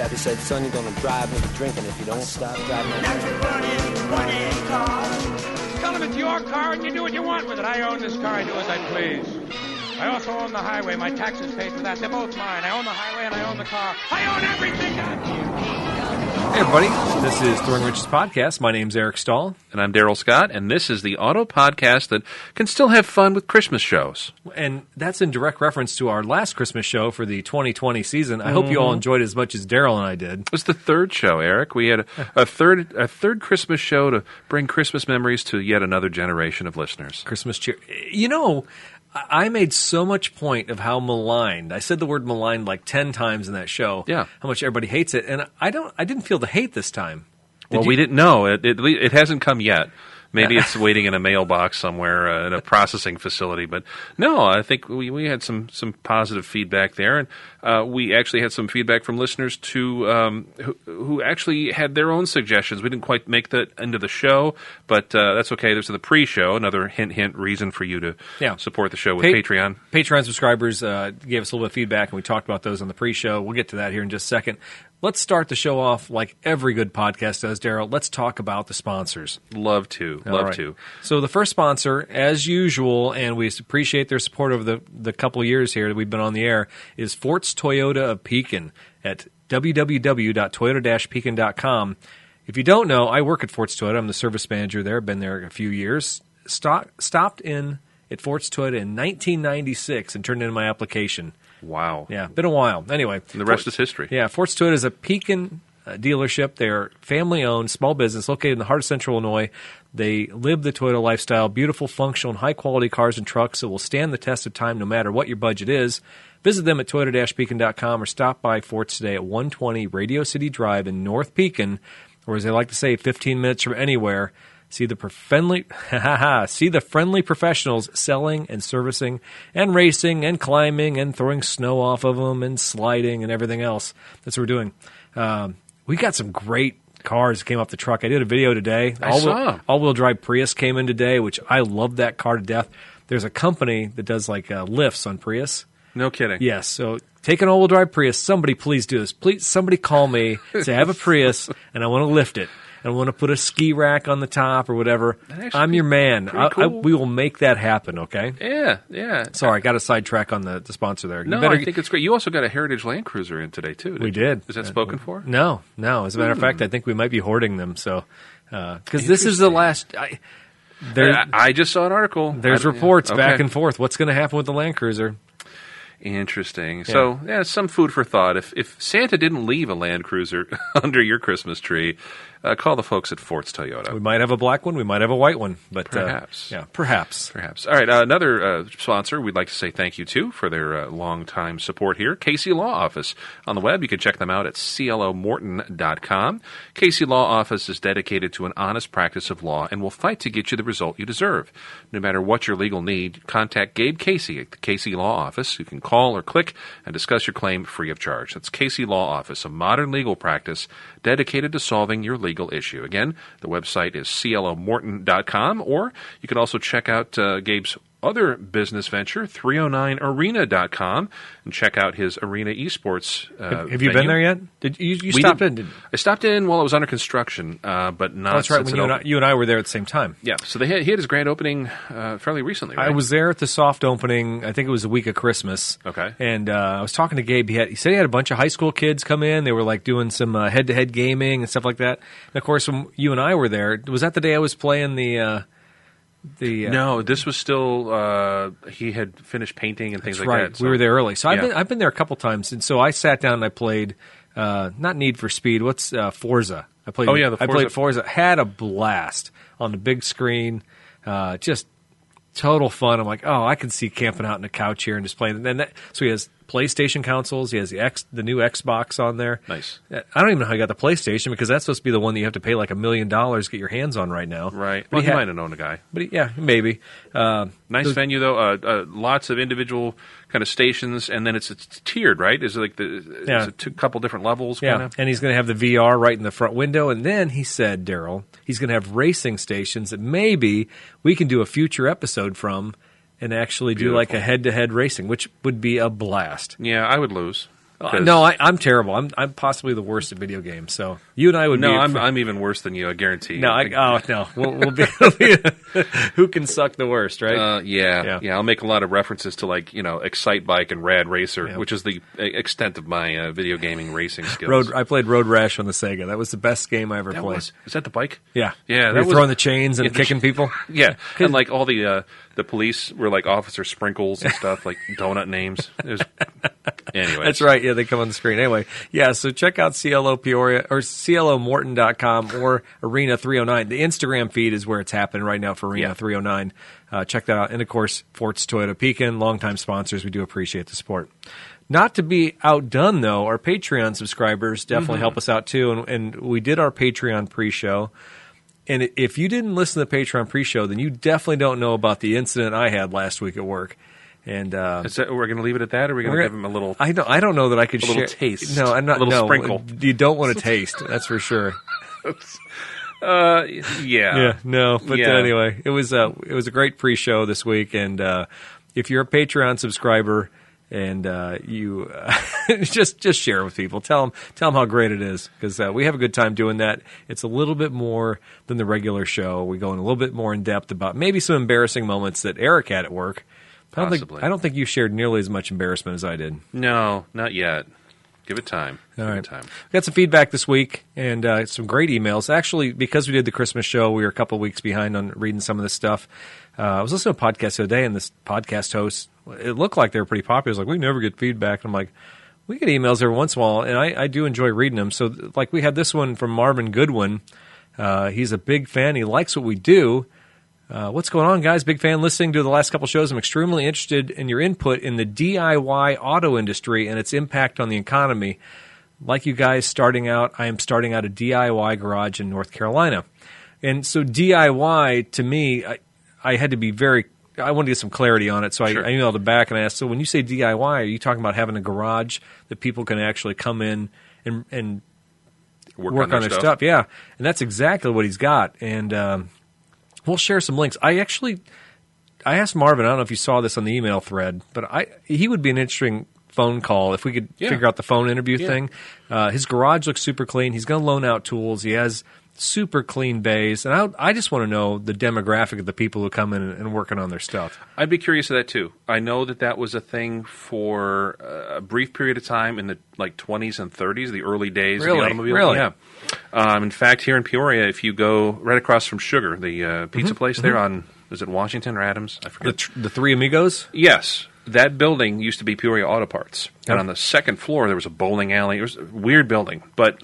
Pappy said, son, you're gonna drive me to drinking if you don't stop driving. Running car. Tell him it's your car and you do what you want with it. I own this car, I do as I please. I also own the highway. My taxes paid for that. They're both mine. I own the highway and I own the car. I own everything. Hey, everybody. This is Throwing Riches Podcast. My name's Eric Stahl. And I'm Daryl Scott. And this is the auto podcast that can still have fun with Christmas shows. And that's in direct reference to our last Christmas show for the 2020 season. I hope you all enjoyed it as much as Daryl and I did. It was the third show, Eric. We had a third Christmas show to bring Christmas memories to yet another generation of listeners. Christmas cheer. You know, I made so much point of how maligned, I said the word maligned like 10 times in that show, how much everybody hates it, and I didn't feel the hate this time. We didn't know. It hasn't come yet. Maybe it's waiting in a mailbox somewhere in a processing facility. But no, I think we had some positive feedback there. And we actually had some feedback from listeners who actually had their own suggestions. We didn't quite make the end of the show, but that's okay. There's the pre-show, another hint reason for you to support the show with Patreon. Patreon subscribers gave us a little bit of feedback, and we talked about those on the pre-show. We'll get to that here in just a second. Let's start the show off like every good podcast does, Daryl. Let's talk about the sponsors. Love to. Love to. So the first sponsor, as usual, and we appreciate their support over the couple of years here that we've been on the air, is Fort's Toyota of Pekin at www.toyota-pekin.com. If you don't know, I work at Fort's Toyota. I'm the service manager there. I've been there a few years. Stopped in at Fort's Toyota in 1996 and turned in my application. Wow. Yeah, been a while. Anyway. And the rest is history. Yeah, Fort's Toyota is a Pekin dealership. They're family-owned, small business, located in the heart of central Illinois. They live the Toyota lifestyle, beautiful, functional, and high-quality cars and trucks that will stand the test of time no matter what your budget is. Visit them at toyota-pekin.com or stop by Fort's today at 120 Radio City Drive in North Pekin, or as they like to say, 15 minutes from anywhere. See the friendly professionals selling and servicing and racing and climbing and throwing snow off of them and sliding and everything else. That's what we're doing. We got some great cars that came off the truck. I did a video today. All-wheel drive Prius came in today, which I love that car to death. There's a company that does like lifts on Prius. No kidding. Yes. So take an all-wheel drive Prius. Somebody please do this. Please, somebody call me. Say I have a Prius and I want to lift it. And want to put a ski rack on the top or whatever, I'm your man. Cool. We will make that happen, okay? Yeah, yeah. Sorry, I got a sidetrack on the sponsor there. No, I think it's great. You also got a Heritage Land Cruiser in today, too. We did. Is that spoken for? No. As a matter of fact, I think we might be hoarding them. So, because this is the last... I just saw an article. There's reports back and forth. What's going to happen with the Land Cruiser? Interesting. Yeah. So, some food for thought. If Santa didn't leave a Land Cruiser under your Christmas tree, call the folks at Fort's Toyota. We might have a black one. We might have a white one. But perhaps. Perhaps. All right. Another sponsor we'd like to say thank you to for their long-time support here, Casey Law Office. On the web, you can check them out at clomorton.com. Casey Law Office is dedicated to an honest practice of law and will fight to get you the result you deserve. No matter what your legal need, contact Gabe Casey at the Casey Law Office. You can call or click and discuss your claim free of charge. That's Casey Law Office, a modern legal practice dedicated to solving your legal issue. Again, the website is clomorton.com, or you can also check out Gabe's other business venture, 309arena.com, and check out his Arena Esports Have you venue. Been there yet? You stopped in? I stopped in while it was under construction, but not that's right, when you and I were there at the same time. Yeah, so he had his grand opening fairly recently, right? I was there at the soft opening, I think it was the week of Christmas. Okay. And I was talking to Gabe. He said he had a bunch of high school kids come in. They were like doing some head-to-head gaming and stuff like that. And of course, when you and I were there, was that the day I was playing the... No, this was still he had finished painting and things like that. So. We were there early. So I've been there a couple times, and so I sat down and I played not Need for Speed, what's Forza. I played Forza. Had a blast on the big screen. Just total fun. I'm like, "Oh, I can see camping out in a couch here and just playing." And then so he has PlayStation consoles. He has the new Xbox on there. Nice. I don't even know how he got the PlayStation because that's supposed to be the one that you have to pay like $1 million to get your hands on right now. Right. But well, he might have known a guy. But maybe. Nice venue, though. Lots of individual kind of stations, and then it's tiered, right? Is it like it's a couple different levels? Yeah, and he's going to have the VR right in the front window. And then he said, Daryl, he's going to have racing stations that maybe we can do a future episode from. And actually do like a head-to-head racing, which would be a blast. Yeah, I would lose. No, I'm terrible. I'm possibly the worst at video games. So you and I would be. No, I'm even worse than you. I guarantee. No, we'll be who can suck the worst, right? Yeah. I'll make a lot of references to Excitebike and Rad Racer, which is the extent of my video gaming racing skills. I played Road Rash on the Sega. That was the best game I ever played. Is that the bike? Yeah. That was throwing the chains and kicking people. Yeah, and all the police were Officer Sprinkles and stuff, donut names. It was, anyway, that's right. Yeah, they come on the screen. Anyway, yeah, so check out CLO Peoria or clomorton.com or Arena 309. The Instagram feed is where it's happening right now for Arena 309. Check that out. And, of course, Fort's Toyota Pekin, longtime sponsors. We do appreciate the support. Not to be outdone, though, our Patreon subscribers definitely help us out, too. And we did our Patreon pre-show. And if you didn't listen to the Patreon pre-show, then you definitely don't know about the incident I had last week at work. And we're going to leave it at that, or are we going to give him a little? I don't know that I could share. A little taste. No, I'm not. A little sprinkle. You don't want to taste. That's for sure. Anyway, it was a great pre-show this week, and if you're a Patreon subscriber and you just share it with people, tell them how great it is, because we have a good time doing that. It's a little bit more than the regular show. We go in a little bit more in depth about maybe some embarrassing moments that Eric had at work. I don't think you shared nearly as much embarrassment as I did. No, not yet. Give it time. All right. We got some feedback this week and some great emails. Actually, because we did the Christmas show, we were a couple weeks behind on reading some of this stuff. I was listening to a podcast the other day, and this podcast host, it looked like they were pretty popular. I was like, we never get feedback. And I'm like, we get emails every once in a while, and I do enjoy reading them. So we had this one from Marvin Goodwin. He's a big fan. He likes what we do. What's going on, guys? Big fan listening to the last couple shows. I'm extremely interested in your input in the DIY auto industry and its impact on the economy. Like you guys starting out, I am starting out a DIY garage in North Carolina. And so DIY, to me, I had to be I wanted to get some clarity on it, so I emailed him back and I asked, so when you say DIY, are you talking about having a garage that people can actually come in and work on their stuff? Yeah, and that's exactly what he's got. And we'll share some links. I asked Marvin, I don't know if you saw this on the email thread, but he would be an interesting phone call if we could figure out the phone interview thing. His garage looks super clean. He's going to loan out tools. He has super clean bays. And I just want to know the demographic of the people who come in and working on their stuff. I'd be curious of that too. I know that was a thing for a brief period of time in the 20s and 30s, the early days of the automobile. Really? Yeah. In fact, here in Peoria, if you go right across from Sugar, the pizza place there on, is it Washington or Adams? I forget. The Three Amigos? Yes. That building used to be Peoria Auto Parts. Yep. And on the second floor, there was a bowling alley. It was a weird building. But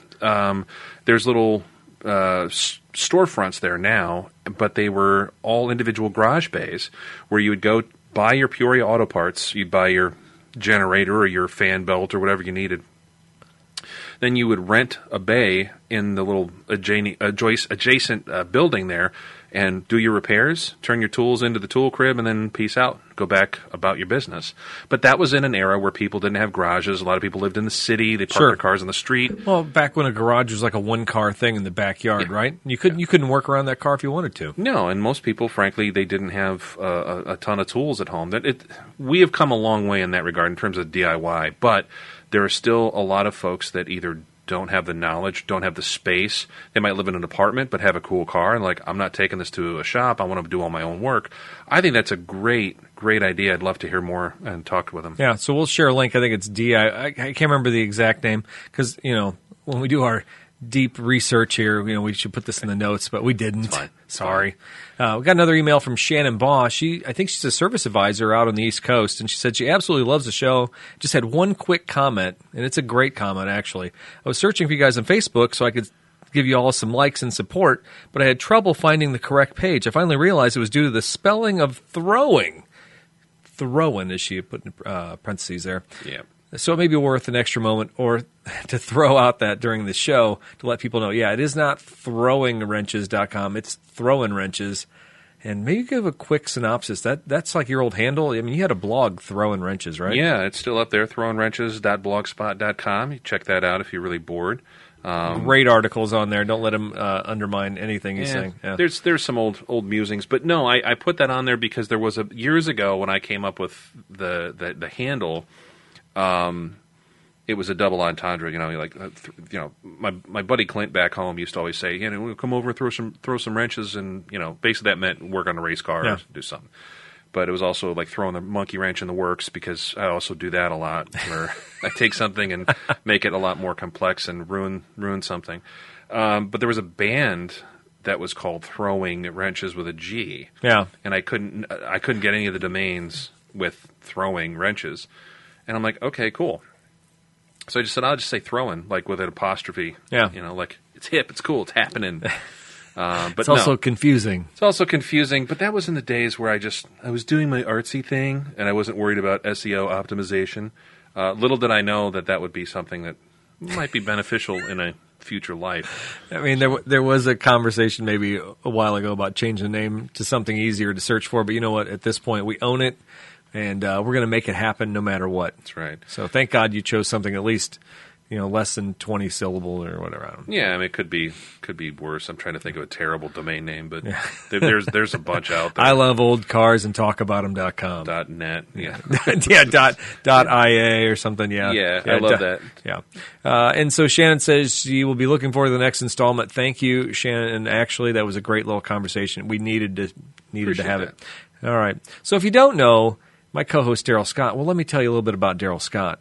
there's little storefronts there now, but they were all individual garage bays where you would go buy your Peoria Auto Parts. You'd buy your generator or your fan belt or whatever you needed. Then you would rent a bay in the little adjacent building there and do your repairs, turn your tools into the tool crib, and then peace out, go back about your business. But that was in an era where people didn't have garages. A lot of people lived in the city. They parked their cars on the street. Well, back when a garage was a one-car thing in the backyard, right? You couldn't work around that car if you wanted to. No, and most people, frankly, they didn't have a ton of tools at home. We have come a long way in that regard in terms of DIY, but there are still a lot of folks that either don't have the knowledge, don't have the space. They might live in an apartment but have a cool car and I'm not taking this to a shop. I want to do all my own work. I think that's a great idea. I'd love to hear more and talk with them. Yeah, so we'll share a link. I think it's I can't remember the exact name because, when we do our deep research here, we should put this in the notes, but we didn't. It's fine. Sorry. We got another email from Shannon Baugh. I think she's a service advisor out on the East Coast, and she said she absolutely loves the show. Just had one quick comment, and it's a great comment, actually. I was searching for you guys on Facebook so I could give you all some likes and support, but I had trouble finding the correct page. I finally realized it was due to the spelling of throwing. Throwing, as she put in parentheses there. Yeah. So it may be worth an extra moment or to throw out that during the show to let people know, it is not throwingwrenches.com. It's Throwing Wrenches. And maybe give a quick synopsis. That's like your old handle. I mean, you had a blog, Throwing Wrenches, right? Yeah, it's still up there, throwingwrenches.blogspot.com. You check that out if you're really bored. Great articles on there. Don't let him undermine anything he's saying. Yeah. There's some old musings, but no, I put that on there because there was years ago when I came up with the handle. it was a double entendre. You know, like my buddy Clint back home used to always say, you know, we'll come over and throw some wrenches, and you know, basically that meant work on a race car or do something. But it was also like throwing the monkey wrench in the works, because I also do that a lot, where I take something and make it a lot more complex and ruin something. But there was a band that was called Throwing Wrenches with a G. Yeah. And I couldn't get any of the domains with Throwing Wrenches. And I'm like, okay, cool. So I just said, I'll just say throwing, like with an apostrophe. Yeah. You know, like it's hip, it's cool, it's happening. But it's also confusing. It's also confusing, but that was in the days where I was doing my artsy thing, and I wasn't worried about SEO optimization. Little did I know that would be something that might be beneficial in a future life. I mean, there was a conversation maybe a while ago about changing the name to something easier to search for, but you know what? At this point, we own it, and we're going to make it happen no matter what. That's right. So thank God you chose something at least, you know, less than 20 syllable or whatever. I don't know. Yeah, I mean, it could be worse. I'm trying to think of a terrible domain name, but yeah. there's a bunch out there. I love old cars and talkabout'em.com. .net. Yeah. Yeah, dot IA or something. Yeah. Yeah, I love that. Yeah. And so Shannon says she will be looking forward to the next installment. Thank you, Shannon. And actually, that was a great little conversation. We needed to have that. It. All right. So if you don't know, my co-host Daryl Scott, well, let me tell you a little bit about Daryl Scott.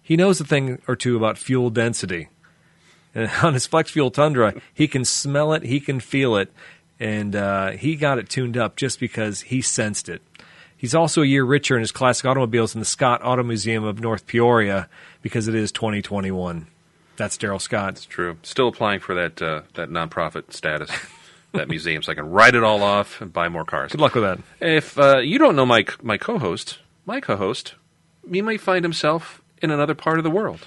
He knows a thing or two about fuel density. And on his Flex Fuel Tundra, he can smell it, he can feel it, and he got it tuned up just because he sensed it. He's also a year richer in his classic automobiles in the Scott Auto Museum of North Peoria because it is 2021. That's Daryl Scott. It's true. Still applying for that nonprofit status. That museum, so I can write it all off and buy more cars. Good luck with that. If you don't know my co-host, he might find himself in another part of the world.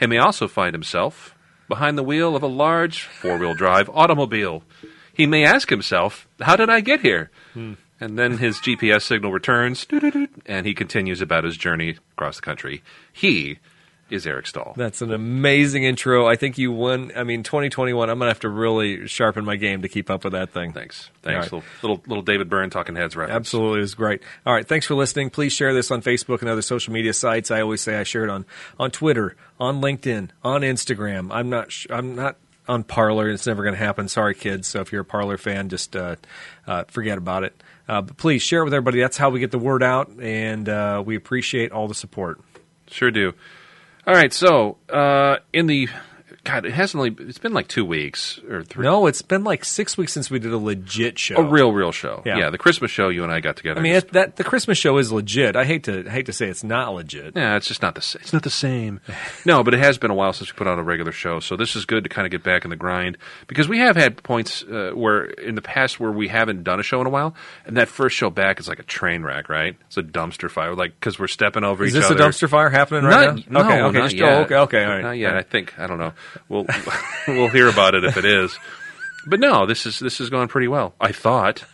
He may also find himself behind the wheel of a large four-wheel drive automobile. He may ask himself, how did I get here? And then his GPS signal returns, and he continues about his journey across the country. He is Eric Stahl. That's an amazing intro. I think you won. I mean, 2021, I'm going to have to really sharpen my game to keep up with that thing. Thanks. Right. Little David Byrne Talking Heads reference. Absolutely. It was great. All right. Thanks for listening. Please share this on Facebook and other social media sites. I always say I share it on Twitter, on LinkedIn, on Instagram. I'm not on Parler. It's never going to happen. Sorry, kids. So if you're a Parler fan, just forget about it. But please share it with everybody. That's how we get the word out, and we appreciate all the support. Sure do. All right, so it's been like 2 weeks or 3. No, it's been like 6 weeks since we did a legit show. A real show. Yeah, the Christmas show you and I got together. I mean, the Christmas show is legit. I hate to say it's not legit. Yeah, it's just not the same. It's not the same. No, but it has been a while since we put on a regular show, so this is good to kind of get back in the grind, because we have had points where in the past where we haven't done a show in a while, and that first show back is like a train wreck, right? It's a dumpster fire, like, because we're stepping over each other. Is this a dumpster fire happening right now? No, okay, not yet. Okay, all right. Not yet. I don't know. We'll hear about it if it is. But no, this has gone pretty well, I thought.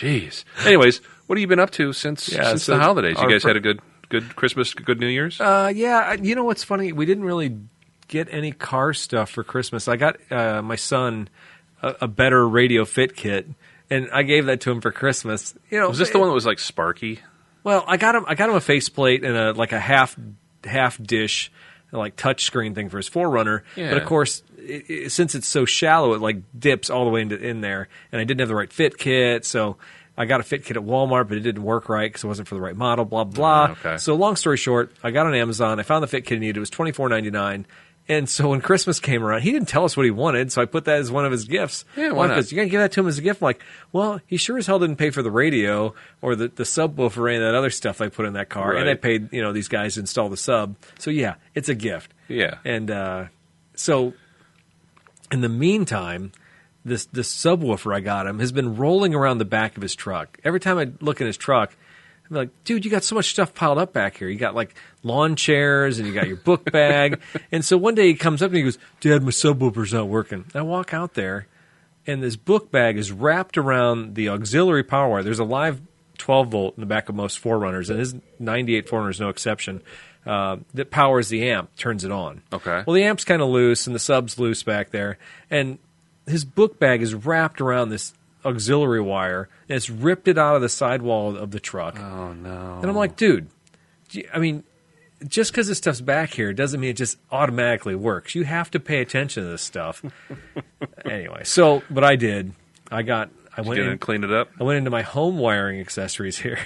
Jeez. Anyways, what have you been up to since the holidays? You guys had a good Christmas, good New Year's? Yeah. You know what's funny? We didn't really get any car stuff for Christmas. I got my son a better Radio Fit kit, and I gave that to him for Christmas. You know, was this the one that was like sparky? Well, I got him a faceplate and a half dish, like touch screen thing for his 4Runner, yeah. But of course, since it's so shallow, it like dips all the way in there, and I didn't have the right fit kit, so I got a fit kit at Walmart, but it didn't work right because it wasn't for the right model, blah, blah. Okay. So long story short, I got on Amazon, I found the fit kit I needed, it was $24.99, and so when Christmas came around, he didn't tell us what he wanted, so I put that as one of his gifts. Yeah, why not? You're going to give that to him as a gift? I'm like, well, he sure as hell didn't pay for the radio or the subwoofer and that other stuff I put in that car, right. And I paid these guys to install the sub. So yeah, it's a gift. Yeah. And so in the meantime, this subwoofer I got him has been rolling around the back of his truck. Every time I look in his truck, I'm like, dude, you got so much stuff piled up back here. You got like lawn chairs and you got your book bag. And so one day he comes up and he goes, Dad, my subwoofer's not working. And I walk out there and this book bag is wrapped around the auxiliary power wire. There's a live 12 volt in the back of most 4Runners, and his 98 4Runner is no exception. That powers the amp, turns it on. Okay. Well, the amp's kind of loose and the sub's loose back there. And his book bag is wrapped around this auxiliary wire, and it's ripped it out of the sidewall of the truck. Oh, no. And I'm like, dude, I mean, just because this stuff's back here doesn't mean it just automatically works. You have to pay attention to this stuff. Anyway, so but I did. I went in and cleaned it up. I went into my home wiring accessories here.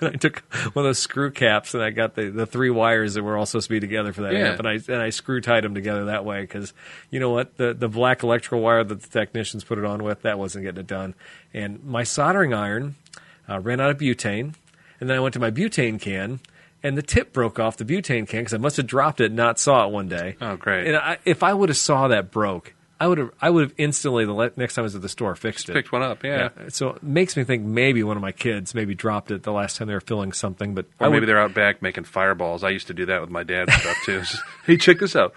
I took one of those screw caps and I got the three wires that were all supposed to be together for that amp, and I screw tied them together that way because you know what, the black electrical wire that the technicians put it on with, that wasn't getting it done. And my soldering iron ran out of butane, and then I went to my butane can. And the tip broke off the butane can because I must have dropped it and not saw it one day. Oh, great. And if I would have saw that broke, I would have instantly, the next time I was at the store, fixed it. Picked one up, yeah. So it makes me think maybe one of my kids maybe dropped it the last time they were filling something. Or maybe they're out back making fireballs. I used to do that with my dad's stuff, too. Just, hey, check this out.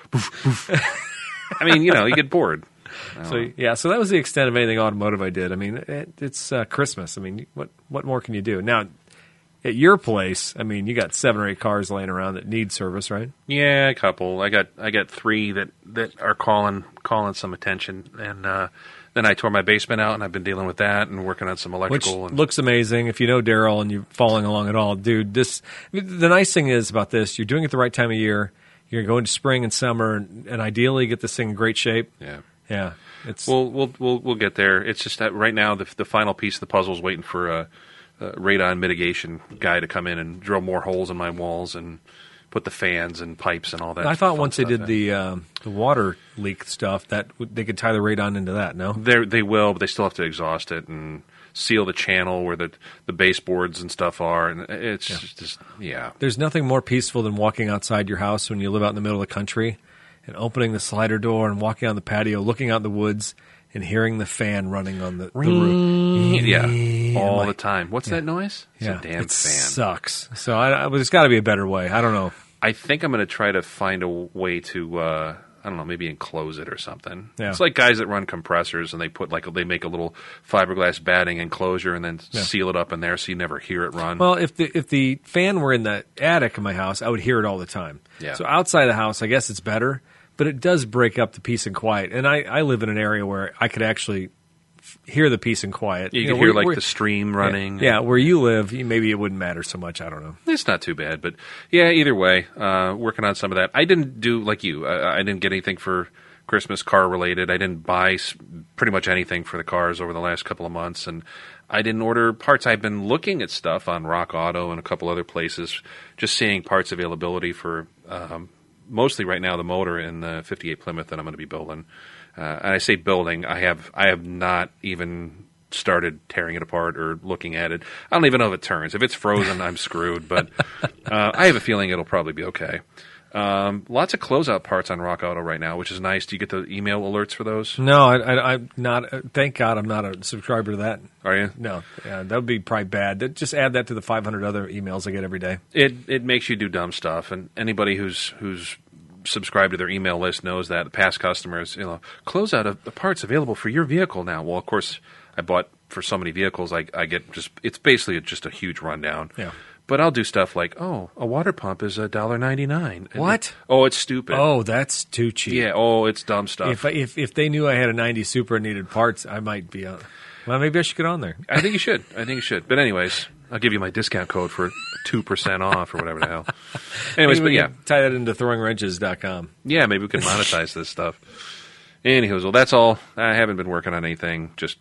I mean, you know, you get bored. So that was the extent of anything automotive I did. I mean, it's Christmas. I mean, what more can you do? Now, at your place, I mean, you got 7 or 8 cars laying around that need service, right? Yeah, a couple. I got 3 that are calling some attention, and then I tore my basement out, and I've been dealing with that and working on some electrical. Which looks amazing. If you know Daryl and you're following along at all, dude, the nice thing is about this, you're doing it the right time of year. You're going to spring and summer, and ideally get this thing in great shape. Yeah. Yeah. We'll get there. It's just that right now the final piece of the puzzle is waiting for radon mitigation guy to come in and drill more holes in my walls and put the fans and pipes and all that. I thought once they did the water leak stuff that they could tie the radon into that, no? They will, but they still have to exhaust it and seal the channel where the baseboards and stuff are. And it's just. There's nothing more peaceful than walking outside your house when you live out in the middle of the country and opening the slider door and walking on the patio, looking out in the woods, and hearing the fan running on the roof. Yeah, all the time. What's that noise? It's a damn fan. It sucks. So there's got to be a better way. I don't know. I think I'm going to try to find a way to, I don't know, maybe enclose it or something. Yeah. It's like guys that run compressors and they put they make a little fiberglass batting enclosure and then seal it up in there so you never hear it run. Well, if the fan were in the attic of my house, I would hear it all the time. Yeah. So outside the house, I guess it's better. But it does break up the peace and quiet. And I live in an area where I could actually hear the peace and quiet. You can hear the stream running. Yeah, where you live, maybe it wouldn't matter so much. I don't know. It's not too bad. But, yeah, either way, working on some of that. I didn't do like you. I didn't get anything for Christmas car related. I didn't buy pretty much anything for the cars over the last couple of months. And I didn't order parts. I've been looking at stuff on Rock Auto and a couple other places, just seeing parts availability for mostly right now the motor in the 58 Plymouth that I'm going to be building. And I say building. I have not even started tearing it apart or looking at it. I don't even know if it turns. If it's frozen, I'm screwed. But I have a feeling it'll probably be okay. Lots of closeout parts on Rock Auto right now, which is nice. Do you get the email alerts for those? No, I'm not. Thank God I'm not a subscriber to that. Are you? No. Yeah, that would be probably bad. Just add that to the 500 other emails I get every day. It makes you do dumb stuff. And anybody who's subscribed to their email list knows that. The past customers, you know, closeout of the parts available for your vehicle now. Well, of course, I bought for so many vehicles, I get just – it's basically just a huge rundown. Yeah. But I'll do stuff like, a water pump is $1.99. What? It's stupid. Oh, that's too cheap. Yeah, it's dumb stuff. If they knew I had a 90 Super and needed parts, I might be on. Well, maybe I should get on there. I think you should. But anyways, I'll give you my discount code for 2% off or whatever the hell. Anyways, maybe we tie that into throwingwrenches.com. Yeah, maybe we can monetize this stuff. Anywho, well, that's all. I haven't been working on anything, just...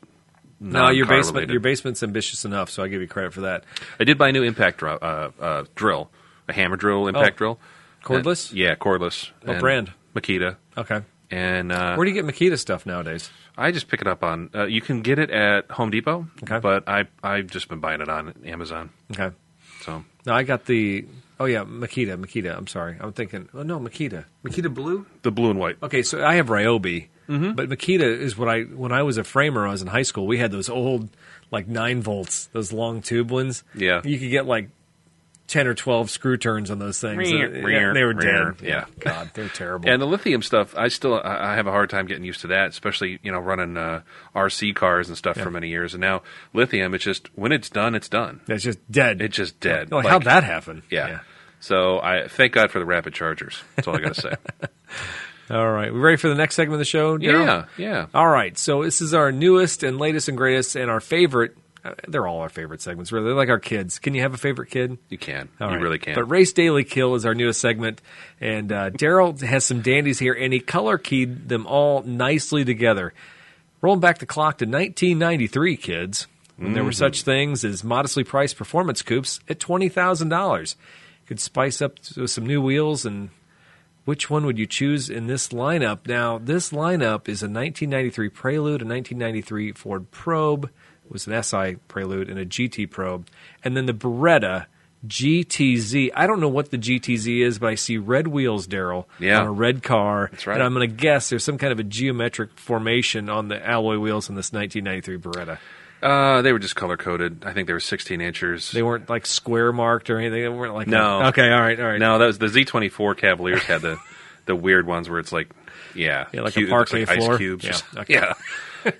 No, your basement's ambitious enough, so I give you credit for that. I did buy a new impact drill, a hammer drill, impact drill. Cordless? Cordless. What brand? Makita. Okay. And where do you get Makita stuff nowadays? I just pick it up on – you can get it at Home Depot, but I've just been buying it on Amazon. Okay. So. No, I got the – Makita. I'm sorry. I'm thinking – Makita. Makita Blue? The blue and white. Okay, so I have Ryobi. Mm-hmm. But Makita is what when I was a framer, I was in high school, we had those old, 9 volts, those long tube ones. Yeah. You could get, 10 or 12 screw turns on those things. They were dead. Yeah. God, they're terrible. And the lithium stuff, I have a hard time getting used to that, especially, running RC cars and stuff for many years. And now lithium, it's just, when it's done, it's done. It's just dead. It's just dead. Oh, how'd that happen? Yeah. So I thank God for the rapid chargers. That's all I got to say. All right. We ready for the next segment of the show, Daryl? Yeah. All right. So this is our newest and latest and greatest and our favorite They're all our favorite segments, really. They're like our kids. Can you have a favorite kid? You can. All you right. really can. But Race Daily Kill is our newest segment. And Daryl has some dandies here, and he color-keyed them all nicely together. Rolling back the clock to 1993, kids, when there were such things as modestly priced performance coupes at $20,000. You could spice up with some new wheels, and which one would you choose in this lineup? Now, this lineup is a 1993 Prelude, a 1993 Ford Probe. It was an SI Prelude and a GT Probe. And then the Beretta GTZ. I don't know what the GTZ is, but I see red wheels, Daryl, on a red car. That's right. And I'm going to guess there's some kind of a geometric formation on the alloy wheels in this 1993 Beretta. They were just color-coded. I think they were 16-inchers. They weren't, like, square-marked or anything? They weren't like... No. Okay, all right. No, that was the Z24 Cavaliers had the weird ones where it's like, like cute, a parquet like floor. Ice cubes. Yeah. Okay.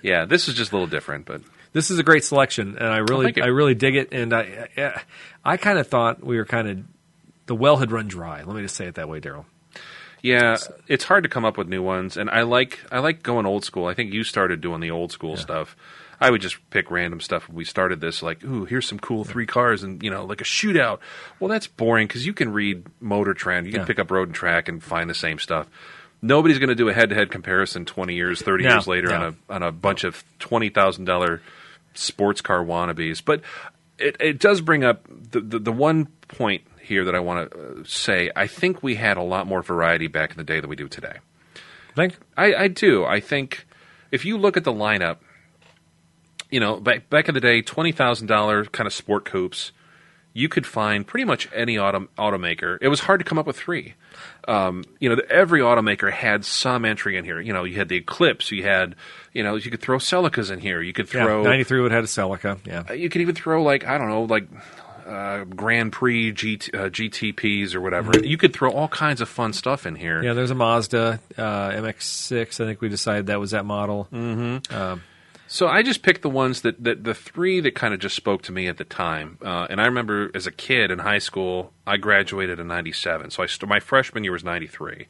Yeah, this is just a little different, but... This is a great selection, and I really dig it, and I kind of thought we were kind of... The well had run dry. Let me just say it that way, Daryl. Yeah, it's hard to come up with new ones, and I like going old school. I think you started doing the old school stuff. I would just pick random stuff when we started this, like, ooh, here's some cool three cars and, like a shootout. Well, that's boring because you can read Motor Trend. You can pick up Road and Track and find the same stuff. Nobody's going to do a head-to-head comparison 20 years, 30 years later on a bunch of $20,000 sports car wannabes. But it does bring up the one point here that I want to say. I think we had a lot more variety back in the day than we do today. I do. I think if you look at the lineup, back in the day, $20,000 kind of sport coupes, you could find pretty much any automaker. It was hard to come up with three. Every automaker had some entry in here. You had the Eclipse. You had, you could throw Celicas in here. You could throw... 93 would have had a Celica, You could even throw, Grand Prix GTPs or whatever. You could throw all kinds of fun stuff in here. Yeah, there's a Mazda MX-6. I think we decided that was that model. Mm-hmm. So I just picked the ones that the three that kind of just spoke to me at the time. And I remember as a kid in high school, I graduated in 97. So my freshman year was 93.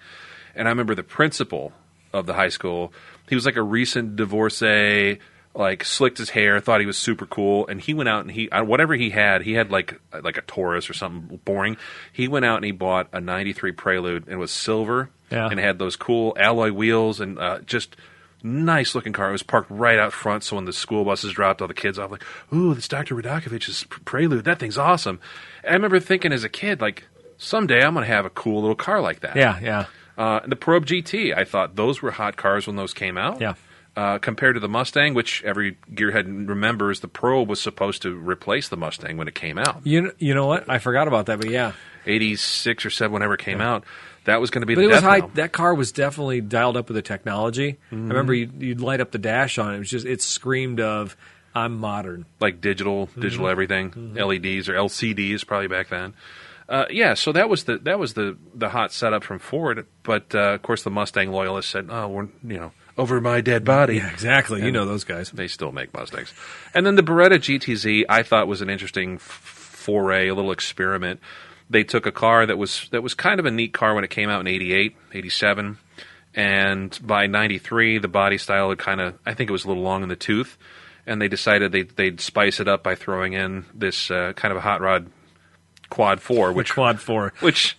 And I remember the principal of the high school, he was like a recent divorcee, like slicked his hair, thought he was super cool. And he went out and whatever he had like a Taurus or something boring. He went out and he bought a 93 Prelude and it was silver and had those cool alloy wheels and just... Nice looking car. It was parked right out front, so when the school buses dropped all the kids off, like, ooh, this Dr. Radakovich's Prelude. That thing's awesome. And I remember thinking as a kid, like, someday I'm going to have a cool little car like that. Yeah. The Probe GT, I thought those were hot cars when those came out. Yeah. Compared to the Mustang, which every gearhead remembers, the Probe was supposed to replace the Mustang when it came out. You know what? I forgot about that, but 86 or 7, whenever it came out. That was going to be the death knell. That car was definitely dialed up with the technology. Mm-hmm. I remember you'd light up the dash on it. It was just, it screamed of, I'm modern. Like digital everything, LEDs or LCDs probably back then. So that was the hot setup from Ford. But, of course, the Mustang loyalists said, oh, we're, over my dead body. Yeah, exactly. And those guys. They still make Mustangs. And then the Beretta GTZ I thought was an interesting foray, a little experiment. They took a car that was kind of a neat car when it came out in 88, 87, and by 93, the body style had kind of, I think it was a little long in the tooth, and they decided they'd spice it up by throwing in this kind of a hot rod Quad 4. Which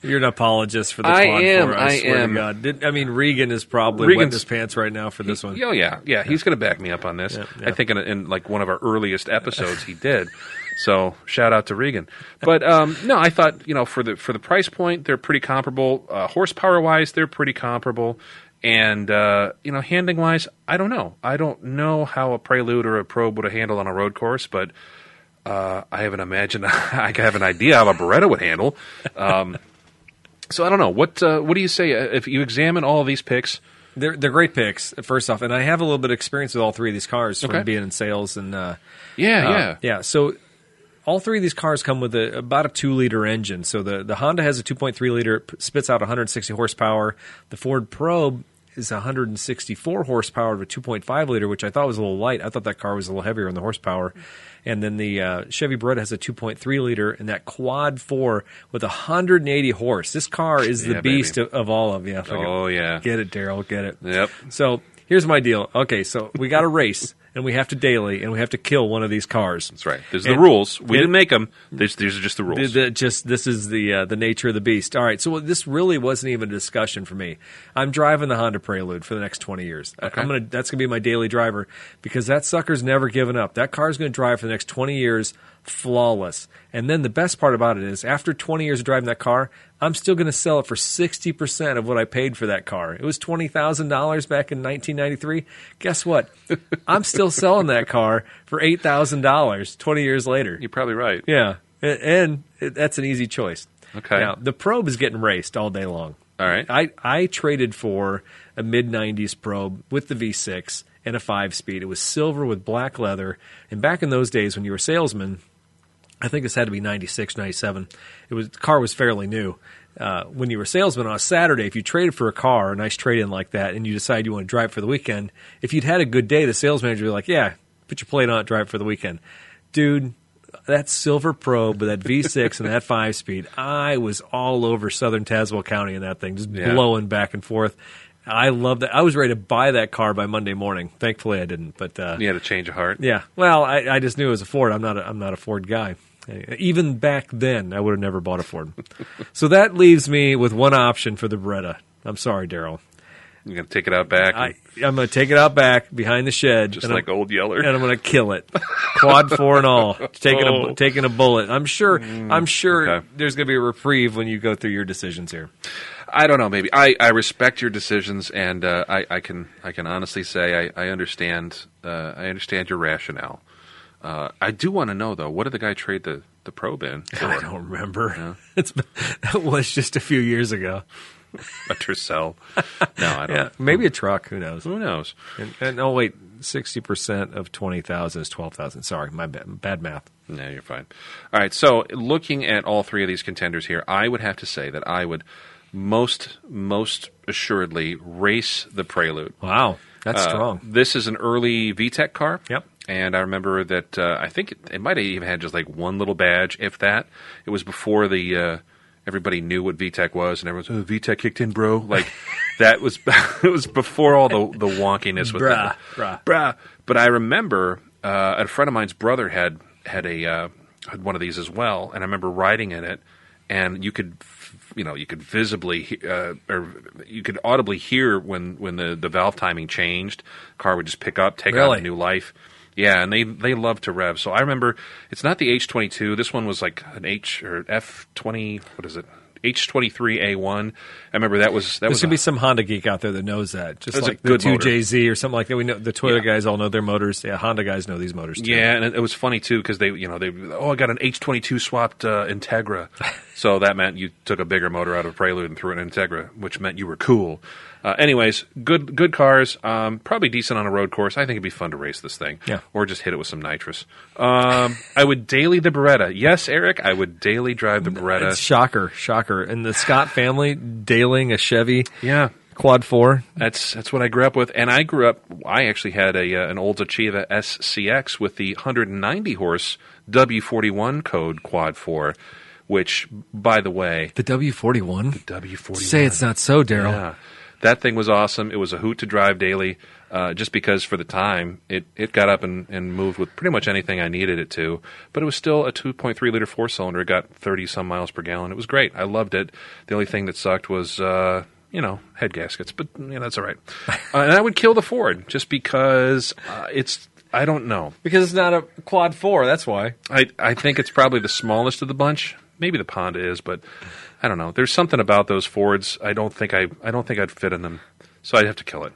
you're an apologist for the Quad 4, I swear to God. Regan is probably wetting his pants right now for this one. Oh, yeah. Yeah, he's going to back me up on this. I think in one of our earliest episodes he did. So shout out to Regan. But no, I thought for the price point they're pretty comparable. Horsepower wise, they're pretty comparable, and handling wise, I don't know. I don't know how a Prelude or a Probe would have handled on a road course, but I haven't imagined. I have an idea how a Beretta would handle. So I don't know. What do you say if you examine all of these picks? They're great picks, first off, and I have a little bit of experience with all three of these cars from being in sales and So. All three of these cars come with about a 2-liter engine. So the Honda has a 2.3 liter, it spits out 160 horsepower. The Ford Probe is 164 horsepower with a 2.5 liter, which I thought was a little light. I thought that car was a little heavier on the horsepower. And then the Chevy Beretta has a 2.3 liter and that Quad 4 with 180 horse. This car is the beast of all of them. Get it, Daryl. Get it. Yep. So here's my deal. Okay, so we got a race. and we have to daily, and we have to kill one of these cars. That's right. These are the rules. We didn't make them. These are just the rules. This is the nature of the beast. All right, so this really wasn't even a discussion for me. I'm driving the Honda Prelude for the next 20 years. Okay. That's going to be my daily driver because that sucker's never given up. That car's going to drive for the next 20 years flawless. And then the best part about it is after 20 years of driving that car, I'm still going to sell it for 60% of what I paid for that car. It was $20,000 back in 1993. Guess what? I'm still selling that car for $8,000 20 years later. You're probably right. Yeah. And that's an easy choice. Okay. Now, the Probe is getting raced all day long. All right. I traded for a mid-'90s Probe with the V6 and a 5-speed. It was silver with black leather. And back in those days when you were a salesman, I think this had to be 96, 97. The car was fairly new. When you were a salesman on a Saturday, if you traded for a car, a nice trade-in like that, and you decide you want to drive for the weekend, if you'd had a good day, the sales manager would be like, yeah, put your plate on it, drive for the weekend. Dude, that silver Probe with that V6 and that 5-speed, I was all over southern Tazewell County in that thing, just blowing back and forth. I love that. I was ready to buy that car by Monday morning. Thankfully, I didn't. But you had a change of heart. Yeah. Well, I just knew it was a Ford. I'm not a Ford guy. Even back then, I would have never bought a Ford. So that leaves me with one option for the Beretta. I'm sorry, Daryl. You're going to take it out back? I'm going to take it out back behind the shed. Just like Old Yeller. And I'm going to kill it. Quad four and all. Taking a bullet. I'm sure there's going to be a reprieve when you go through your decisions here. I don't know, maybe. I respect your decisions, and I can honestly say I understand your rationale. I do want to know, though, what did the guy trade the Probe in? I don't remember. Yeah. That was just a few years ago. A Tercel. No, I don't. Yeah, maybe a truck. Who knows? Who knows? And oh, wait, 60% of 20,000 is 12,000. Sorry, my bad math. No, you're fine. All right, so looking at all three of these contenders here, I would have to say that I would most assuredly race the Prelude. Wow, that's strong. This is an early VTEC car. Yep. And I remember that I think it might have even had just like one little badge, if that. It was before the everybody knew what VTEC was, and everyone's, oh, VTEC kicked in, bro. Like that was it was before all the wonkiness with that. Bruh. But I remember a friend of mine's brother had one of these as well, and I remember riding in it, and you could. You could visibly or you could audibly hear when the valve timing changed, the car would just pick up, take out a new life. Yeah, and they love to rev. So I remember it's not the H22. This one was like an H or F20. What is it? H23A1. I remember that was that. There's gonna be some Honda geek out there that knows that. Just like the 2JZ or something like that. We know the Toyota guys all know their motors. Yeah, Honda guys know these motors too. Yeah, and it was funny too because they I got an H22 swapped Integra, so that meant you took a bigger motor out of a Prelude and threw it in Integra, which meant you were cool. Anyways, good cars, probably decent on a road course. I think it'd be fun to race this thing, or just hit it with some nitrous. I would daily the Beretta. Yes, Eric, I would daily drive the Beretta. It's shocker, and the Scott family dailying a Chevy. Yeah, quad four. That's what I grew up with, and I grew up. I actually had an old Achieva SCX with the 190 horse W41 code quad four. Which, by the way, the W41. The W41. Say it's not so, Daryl. Yeah. That thing was awesome. It was a hoot to drive daily, just because for the time it got up and moved with pretty much anything I needed it to. But it was still a 2.3 liter four cylinder. It got 30 some miles per gallon. It was great. I loved it. The only thing that sucked was head gaskets, but that's all right. And I would kill the Ford just because it's. I don't know because it's not a quad four. That's why I think it's probably the smallest of the bunch. Maybe the Honda is, but I don't know. There's something about those Fords. I don't think I'd fit in them, so I'd have to kill it.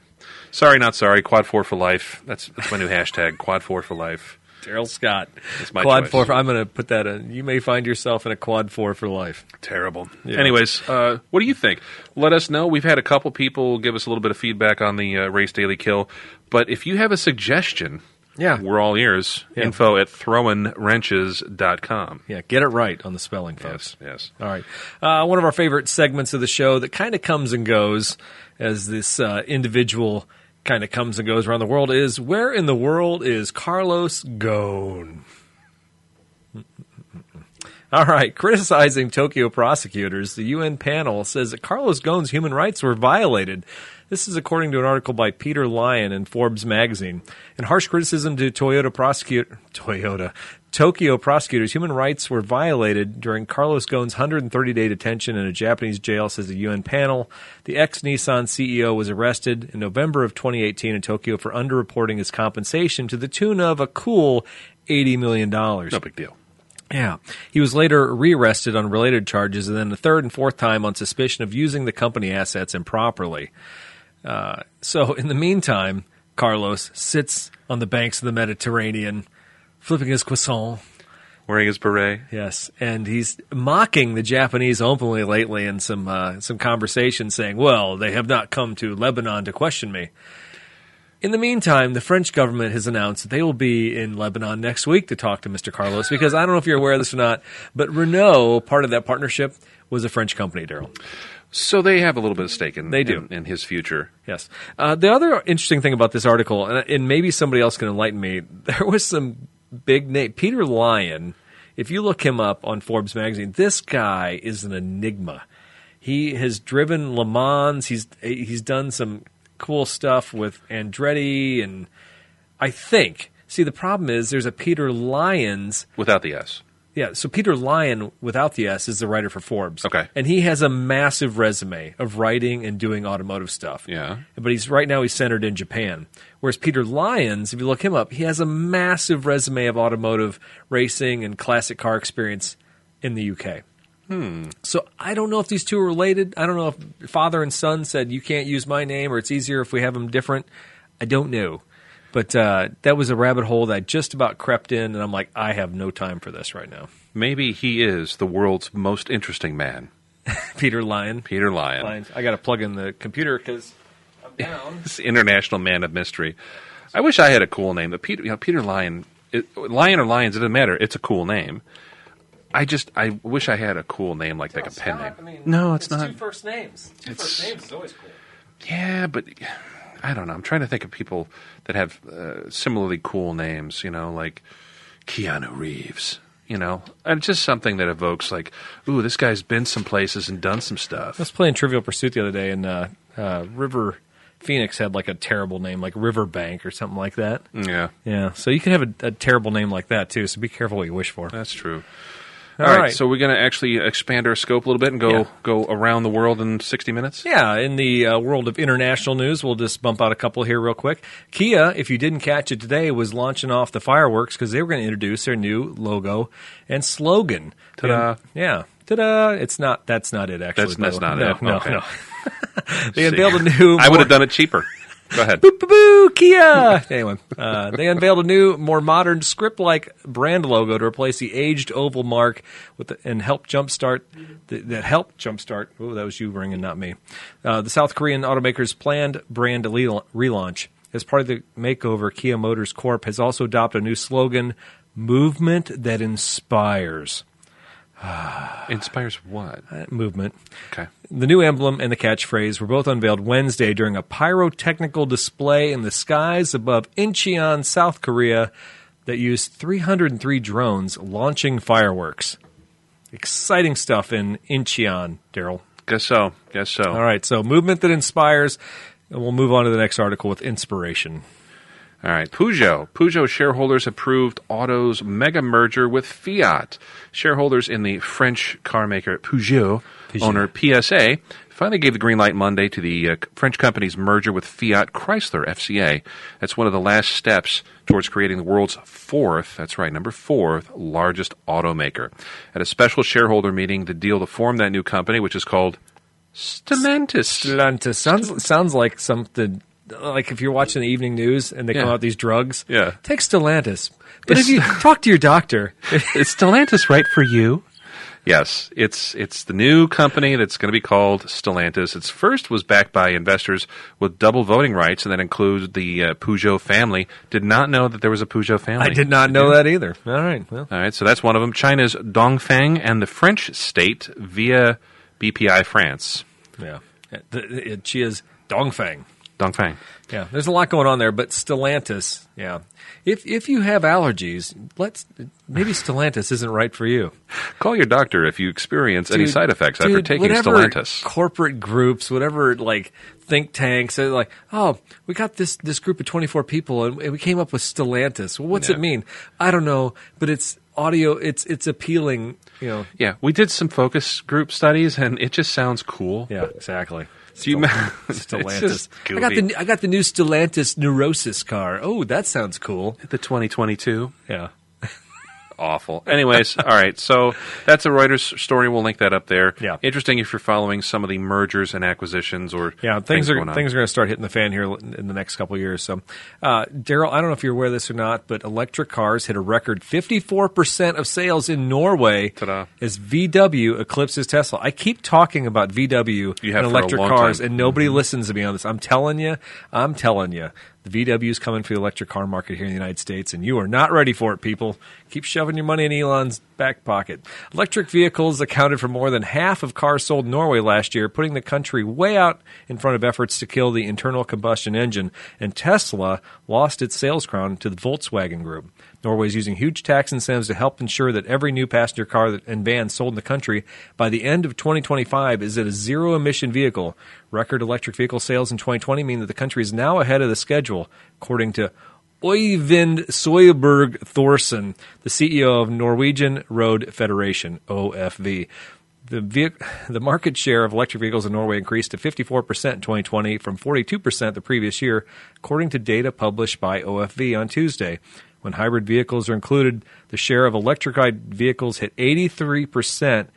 Sorry, not sorry. Quad four for life. That's my new hashtag. Quad four for life. Daryl Scott. That's my quad choice. Four. I'm going to put that in. You may find yourself in a quad four for life. Terrible. Yeah. Anyways, what do you think? Let us know. We've had a couple people give us a little bit of feedback on the Race Daily Kill, but if you have a suggestion. Yeah. We're all ears. Yeah. Info at throwinriches.com. Yeah, get it right on the spelling, folks. Yes. All right. One of our favorite segments of the show that kind of comes and goes as this individual kind of comes and goes around the world is, where in the world is Carlos Ghosn? All right. Criticizing Tokyo prosecutors, the UN panel says that Carlos Ghosn's human rights were violated. This is according to an article by Peter Lyon in Forbes magazine. In harsh criticism to Tokyo prosecutors, human rights were violated during Carlos Ghosn's 130-day detention in a Japanese jail, says the UN panel. The ex-Nissan CEO was arrested in November of 2018 in Tokyo for underreporting his compensation to the tune of a cool $80 million. No big deal. Yeah. He was later rearrested on related charges and then the third and fourth time on suspicion of using the company assets improperly. So in the meantime, Carlos sits on the banks of the Mediterranean, flipping his croissant. Wearing his beret. Yes. And he's mocking the Japanese openly lately in some conversation saying, well, they have not come to Lebanon to question me. In the meantime, the French government has announced that they will be in Lebanon next week to talk to Mr. Carlos, because I don't know if you're aware of this or not, but Renault, part of that partnership, was a French company, Daryl. So they have a little bit of stake in his future. Yes. The other interesting thing about this article, and maybe somebody else can enlighten me, there was some big name. Peter Lyon, if you look him up on Forbes magazine, this guy is an enigma. He has driven Le Mans. He's done some cool stuff with Andretti, and I think, see, the problem is there's a Peter Lyons without the S. Yeah, so Peter Lyon without the S is the writer for Forbes. Okay. And he has a massive resume of writing and doing automotive stuff. Yeah. But right now he's centered in Japan. Whereas Peter Lyons, if you look him up, he has a massive resume of automotive racing and classic car experience in the UK. So I don't know if these two are related. I don't know if father and son said, you can't use my name, or it's easier if we have them different. I don't know. But that was a rabbit hole that I just about crept in, and I'm like, I have no time for this right now. Maybe he is the world's most interesting man. Peter Lyon. Peter Lyon. I got to plug in the computer because I'm down. This international man of mystery. I wish I had a cool name. But Peter Lyon, Lyon or Lyons, it doesn't matter. It's a cool name. I wish I had a cool name like that, like a pen name. I mean, no, it's not. Two first names. First names is always cool. Yeah, but I don't know. I'm trying to think of people that have similarly cool names, like Keanu Reeves, And just something that evokes like, ooh, this guy's been some places and done some stuff. I was playing Trivial Pursuit the other day, and River Phoenix had like a terrible name, like Riverbank or something like that. Yeah. Yeah, so you can have a terrible name like that too, so be careful what you wish for. That's true. All right, so we're going to actually expand our scope a little bit and go around the world in 60 minutes? Yeah, in the world of international news, we'll just bump out a couple here real quick. Kia, if you didn't catch it today, was launching off the fireworks because they were going to introduce their new logo and slogan. Ta-da. Yeah. Ta-da. That's not it, actually. That's not it. No. They unveiled a new... I would have done it cheaper. Go ahead. Boop, boop, boo, Kia! Anyway, they unveiled a new, more modern, script-like brand logo to replace the aged oval mark and help jumpstart. Oh, that was you ringing, not me. The South Korean automaker's planned brand relaunch. As part of the makeover, Kia Motors Corp has also adopted a new slogan, Movement That Inspires. Inspires what? Movement. Okay. The new emblem and the catchphrase were both unveiled Wednesday during a pyrotechnical display in the skies above Incheon, South Korea, that used 303 drones launching fireworks. Exciting stuff in Incheon, Daryl. Guess so. All right, so Movement That Inspires, and we'll move on to the next article with inspiration. All right, Peugeot. Peugeot shareholders approved Auto's mega merger with Fiat. Shareholders in the French carmaker Peugeot owner PSA finally gave the green light Monday to the French company's merger with Fiat Chrysler FCA. That's one of the last steps towards creating the world's fourth largest automaker. At a special shareholder meeting, the deal to form that new company, which is called Stellantis. Stellantis sounds like something. Like if you're watching the evening news and they come out these drugs, take Stellantis. But if you talk to your doctor, is Stellantis right for you? Yes, it's the new company that's going to be called Stellantis. Its first was backed by investors with double voting rights, and that includes the Peugeot family. Did not know that there was a Peugeot family. I did not know that either. All right, well. All right, so that's one of them. China's Dongfeng and the French state via BPI France. Yeah, she is Dongfeng. Dongfeng. Yeah, there's a lot going on there, but Stellantis, yeah. If you have allergies, maybe Stellantis isn't right for you. Call your doctor if you experience any side effects after taking Stellantis. Corporate groups, whatever, like think tanks, they're like, oh, we got this group of 24 people and we came up with Stellantis. Well, what's it mean? I don't know, but it's audio, it's appealing, you know. Yeah, we did some focus group studies and it just sounds cool. Yeah, exactly. Stellantis. I got the new Stellantis Neurosis car. Oh, that sounds cool. The 2022. Yeah. Awful. Anyways, all right. So that's a Reuters story. We'll link that up there. Yeah. Interesting if you're following some of the mergers and acquisitions or things are going to start hitting the fan here in the next couple of years. So, Daryl, I don't know if you're aware of this or not, but electric cars hit a record 54% of sales in Norway. Ta-da. As VW eclipses Tesla. I keep talking about VW and electric cars, and nobody listens to me on this. I'm telling you. The VW is coming for the electric car market here in the United States, and you are not ready for it, people. Keep shoving your money in Elon's back pocket. Electric vehicles accounted for more than half of cars sold in Norway last year, putting the country way out in front of efforts to kill the internal combustion engine, and Tesla lost its sales crown to the Volkswagen Group. Norway is using huge tax incentives to help ensure that every new passenger car and van sold in the country by the end of 2025 is a zero-emission vehicle. Record electric vehicle sales in 2020 mean that the country is now ahead of the schedule, according to Øyvind Søyberg Thorsen, the CEO of Norwegian Road Federation, OFV. The market share of electric vehicles in Norway increased to 54% in 2020 from 42% the previous year, according to data published by OFV on Tuesday. When hybrid vehicles are included, the share of electrified vehicles hit 83%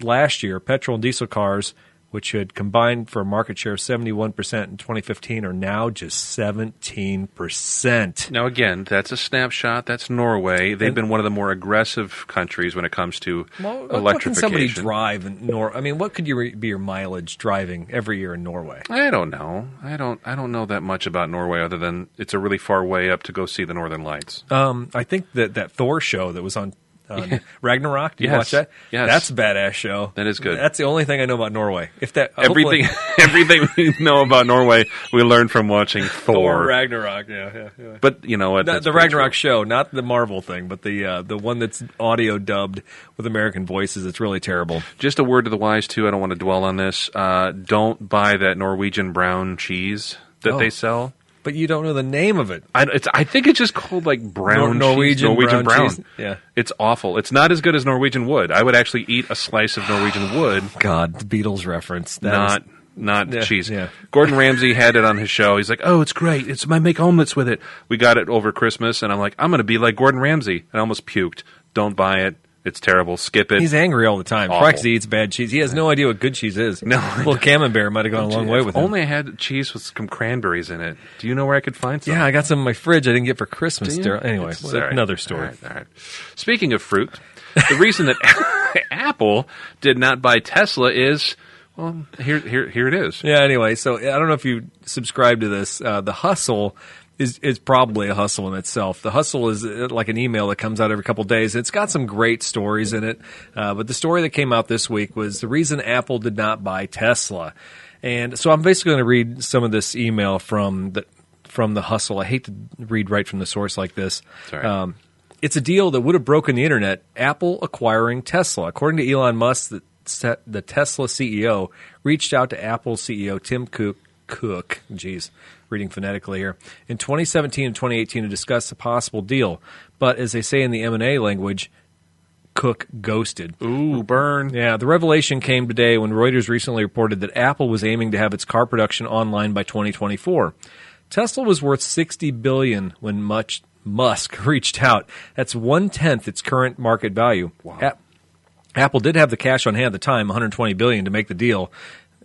last year. Petrol and diesel cars, which had combined for a market share of 71% in 2015, are now just 17%. Now, again, that's a snapshot. That's Norway. They've been one of the more aggressive countries when it comes to electrification. What can somebody drive in Norway? I mean, what could be your mileage driving every year in Norway? I don't know. I don't know that much about Norway other than it's a really far way up to go see the Northern Lights. I think that Thor show that was on Ragnarok. Did you watch that? Yes. That's a badass show. That is good. That's the only thing I know about Norway. Everything we know about Norway, we learned from watching Thor. Ragnarok, yeah. But you know what? The Ragnarok show, not the Marvel thing, but the one that's audio dubbed with American voices. It's really terrible. Just a word to the wise, too. I don't want to dwell on this. Don't buy that Norwegian brown cheese that they sell. But you don't know the name of it. I think it's just called like brown Norwegian cheese. Norwegian brown. Cheese. Yeah. It's awful. It's not as good as Norwegian wood. I would actually eat a slice of Norwegian wood. God, the Beatles reference. Not cheese. Yeah. Gordon Ramsay had it on his show. He's like, oh, it's great. I make omelets with it. We got it over Christmas, and I'm like, I'm going to be like Gordon Ramsay. And I almost puked. Don't buy it. It's terrible. Skip it. He's angry all the time. He eats bad cheese. He has no idea what good cheese is. No. A little camembert might have gone a long way with it. Only I had cheese with some cranberries in it. Do you know where I could find some? Yeah, I got some in my fridge I didn't get for Christmas. Anyway, it's another story. All right. Speaking of fruit, the reason that Apple did not buy Tesla is... Well, here it is. Yeah, anyway, so I don't know if you subscribe to this. The Hustle... is probably a hustle in itself. The Hustle is like an email that comes out every couple of days. It's got some great stories in it, but the story that came out this week was the reason Apple did not buy Tesla. And so I'm basically going to read some of this email from the Hustle. I hate to read right from the source like this. Sorry. It's a deal that would have broken the internet, Apple acquiring Tesla. According to Elon Musk, the Tesla CEO reached out to Apple CEO Tim Cook, reading phonetically here, in 2017 and 2018 to discuss a possible deal. But as they say in the M&A language, Cook ghosted. Ooh, burn. Yeah, the revelation came today when Reuters recently reported that Apple was aiming to have its car production online by 2024. Tesla was worth $60 billion when Musk reached out. That's 1/10 its current market value. Wow. Apple did have the cash on hand at the time, $120 billion, to make the deal.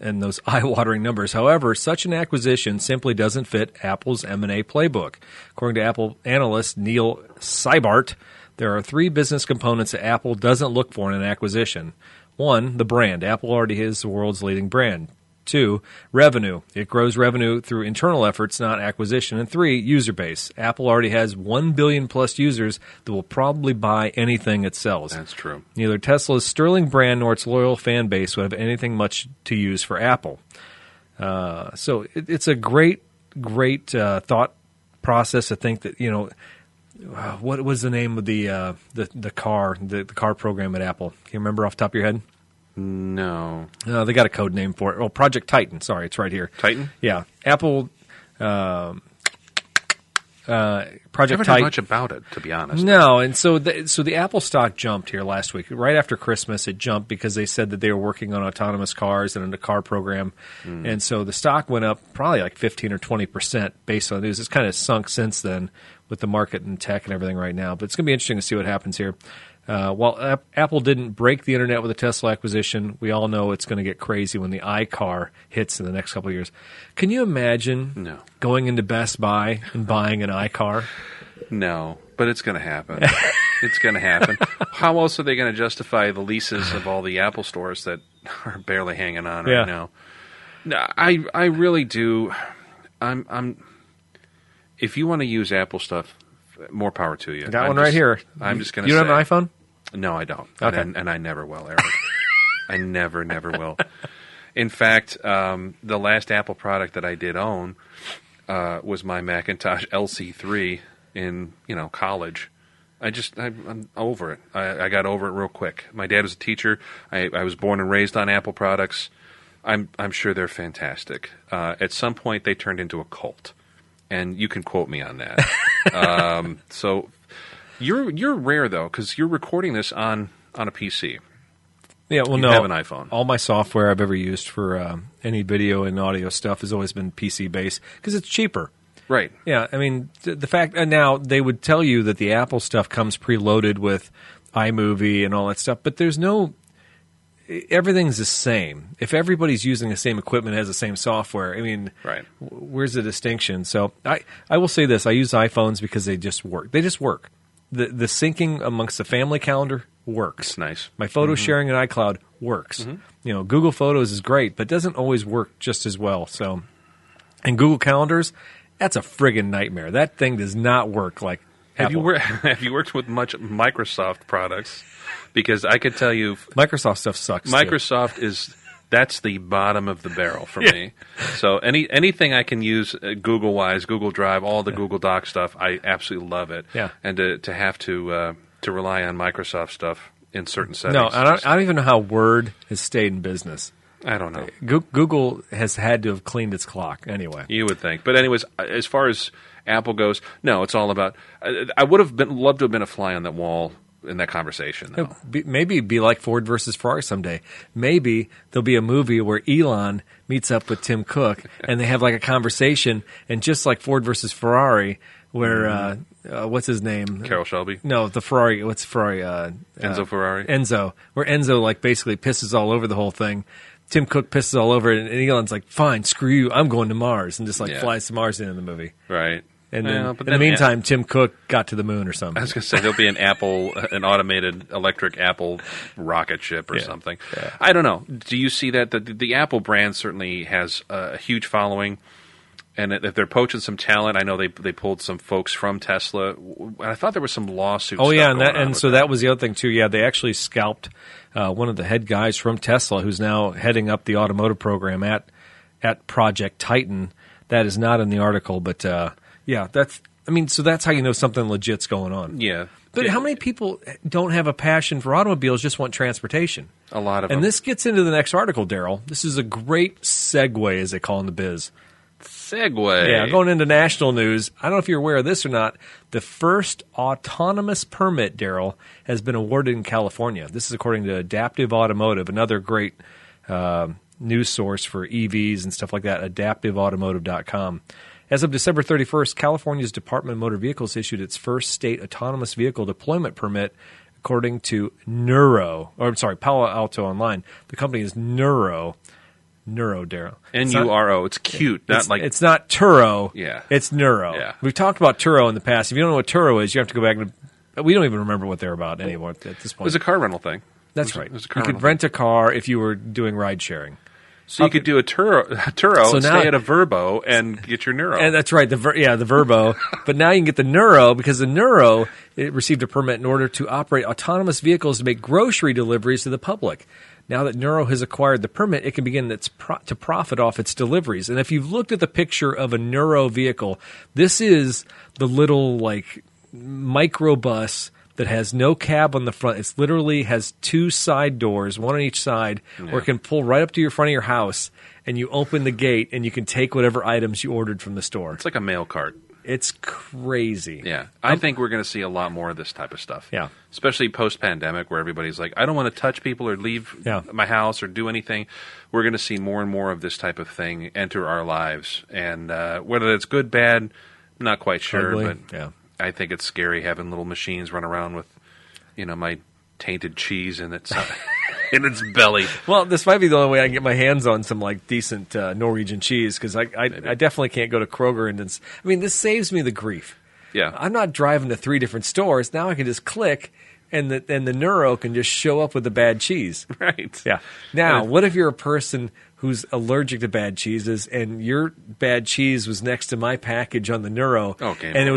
And those eye-watering numbers. However, such an acquisition simply doesn't fit Apple's M&A playbook. According to Apple analyst Neil Seibert, there are three business components that Apple doesn't look for in an acquisition. 1, the brand. Apple already is the world's leading brand. 2, revenue. It grows revenue through internal efforts, not acquisition. And 3, user base. Apple already has 1 billion plus users that will probably buy anything it sells. That's true. Neither Tesla's sterling brand nor its loyal fan base would have anything much to use for Apple. So it's a great thought process to think that, you know, what was the name of the car program at Apple? Can you remember off the top of your head? No. They got a code name for it. Well, Project Titan. Sorry, it's right here. Titan? Yeah. Apple Project Titan. I haven't heard much about it, to be honest. No, and so the Apple stock jumped here last week. Right after Christmas, it jumped because they said that they were working on autonomous cars and a car program. Mm. And so the stock went up probably like 15 or 20% based on the news. It's kind of sunk since then with the market and tech and everything right now. But it's going to be interesting to see what happens here. While Apple didn't break the internet with the Tesla acquisition, we all know it's going to get crazy when the iCar hits in the next couple of years. Can you imagine going into Best Buy and buying an iCar? No, but it's going to happen. It's going to happen. How else are they going to justify the leases of all the Apple stores that are barely hanging on right now? No, I really do. I'm. If you want to use Apple stuff, more power to you. Got one right here. I'm just going to. You don't have an iPhone? No, I don't. Okay. And I never will, Eric. I never will. In fact, the last Apple product that I did own was my Macintosh LC3 in college. I'm over it. I got over it real quick. My dad was a teacher. I was born and raised on Apple products. I'm sure they're fantastic. At some point, they turned into a cult, and you can quote me on that. So. You're rare, though, because you're recording this on a PC. Yeah, well, you have an iPhone. All my software I've ever used for any video and audio stuff has always been PC-based because it's cheaper. Right. Yeah, I mean, the fact – and now they would tell you that the Apple stuff comes preloaded with iMovie and all that stuff, but there's no – everything's the same. If everybody's using the same equipment, has the same software, I mean, right. Where's the distinction? So I will say this. I use iPhones because they just work. They just work. The syncing amongst the family calendar works. It's nice. My photo sharing in iCloud works. Mm-hmm. Google Photos is great, but doesn't always work just as well. So, and Google Calendars, that's a friggin' nightmare. That thing does not work like Apple. Have you worked with much Microsoft products? Because I could tell you, Microsoft stuff sucks. Microsoft too. That's the bottom of the barrel for me. So anything I can use Google-wise, Google Drive, all the Google Doc stuff, I absolutely love it. Yeah. And to have to rely on Microsoft stuff in certain settings. No, I don't even know how Word has stayed in business. I don't know. Google has had to have cleaned its clock anyway. You would think. But anyways, as far as Apple goes, no, it's all about – I would have loved to have been a fly on that wall in that conversation, though. Maybe it'd be like Ford versus Ferrari someday. Maybe there'll be a movie where Elon meets up with Tim Cook and they have like a conversation, and just like Ford versus Ferrari, where what's his name? Carroll Shelby? No, the Ferrari. What's Ferrari? Enzo Ferrari. Enzo, where Enzo like basically pisses all over the whole thing. Tim Cook pisses all over it, and Elon's like, "Fine, screw you, I'm going to Mars," and just like flies to Mars in the movie, right? And then, in the meantime, Tim Cook got to the moon or something. I was going to say there'll be an automated electric Apple rocket ship or something. Yeah. I don't know. Do you see that? The Apple brand certainly has a huge following, and if they're poaching some talent, I know they pulled some folks from Tesla. I thought there was some lawsuits. Oh yeah, that was the other thing too. Yeah, they actually scalped one of the head guys from Tesla, who's now heading up the automotive program at Project Titan. That is not in the article, but. Yeah, so that's how you know something legit's going on. Yeah. But how many people don't have a passion for automobiles, just want transportation? A lot of them. And this gets into the next article, Daryl. This is a great segue, as they call in the biz. Segue. Yeah, going into national news. I don't know if you're aware of this or not. The first autonomous permit, Daryl, has been awarded in California. This is according to Adaptive Automotive, another great news source for EVs and stuff like that, adaptiveautomotive.com. As of December 31st, California's Department of Motor Vehicles issued its first state autonomous vehicle deployment permit, according to Palo Alto Online. The company is Nuro, Daryl. N-U-R-O. It's cute. It's not Turo. Yeah. It's Nuro. Yeah. We've talked about Turo in the past. If you don't know what Turo is, you have to go back and we don't even remember what they're about anymore at this point. It was a car rental thing. That's right. You could rent a car if you were doing ride sharing. So you could do a Turo and stay at a Vrbo and get your Nuro. And that's right, the Vrbo. But now you can get the Nuro because the Nuro received a permit in order to operate autonomous vehicles to make grocery deliveries to the public. Now that Nuro has acquired the permit, it can begin to profit off its deliveries. And if you've looked at the picture of a Nuro vehicle, this is the little like microbus that has no cab on the front. It literally has two side doors, one on each side, where it can pull right up to your front of your house, and you open the gate, and you can take whatever items you ordered from the store. It's like a mail cart. It's crazy. Yeah. I think we're going to see a lot more of this type of stuff. Yeah. Especially post-pandemic where everybody's like, I don't want to touch people or leave my house or do anything. We're going to see more and more of this type of thing enter our lives. And whether that's good, bad, not quite sure. Ugly. But yeah. I think it's scary having little machines run around with, you know, my tainted cheese in its in its belly. Well, this might be the only way I can get my hands on some like decent Norwegian cheese, because I definitely can't go to Kroger and. I mean, this saves me the grief. Yeah, I'm not driving to three different stores now. I can just click, and the Nuro can just show up with the bad cheese. Right. Yeah. Now, what if you're a person who's allergic to bad cheeses, and your bad cheese was next to my package on the Nuro, it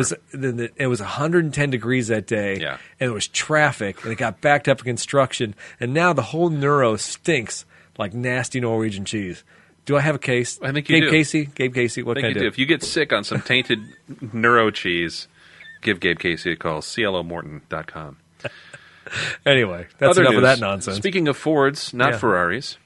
was 110 degrees that day, and it was traffic, and it got backed up in construction, and now the whole Nuro stinks like nasty Norwegian cheese. Do I have a case? I think you do. Gabe Casey, what can I do? If you get sick on some tainted Nuro cheese, give Gabe Casey a call, clomorton.com. Anyway, that's enough of that nonsense. Speaking of Fords, not Ferraris.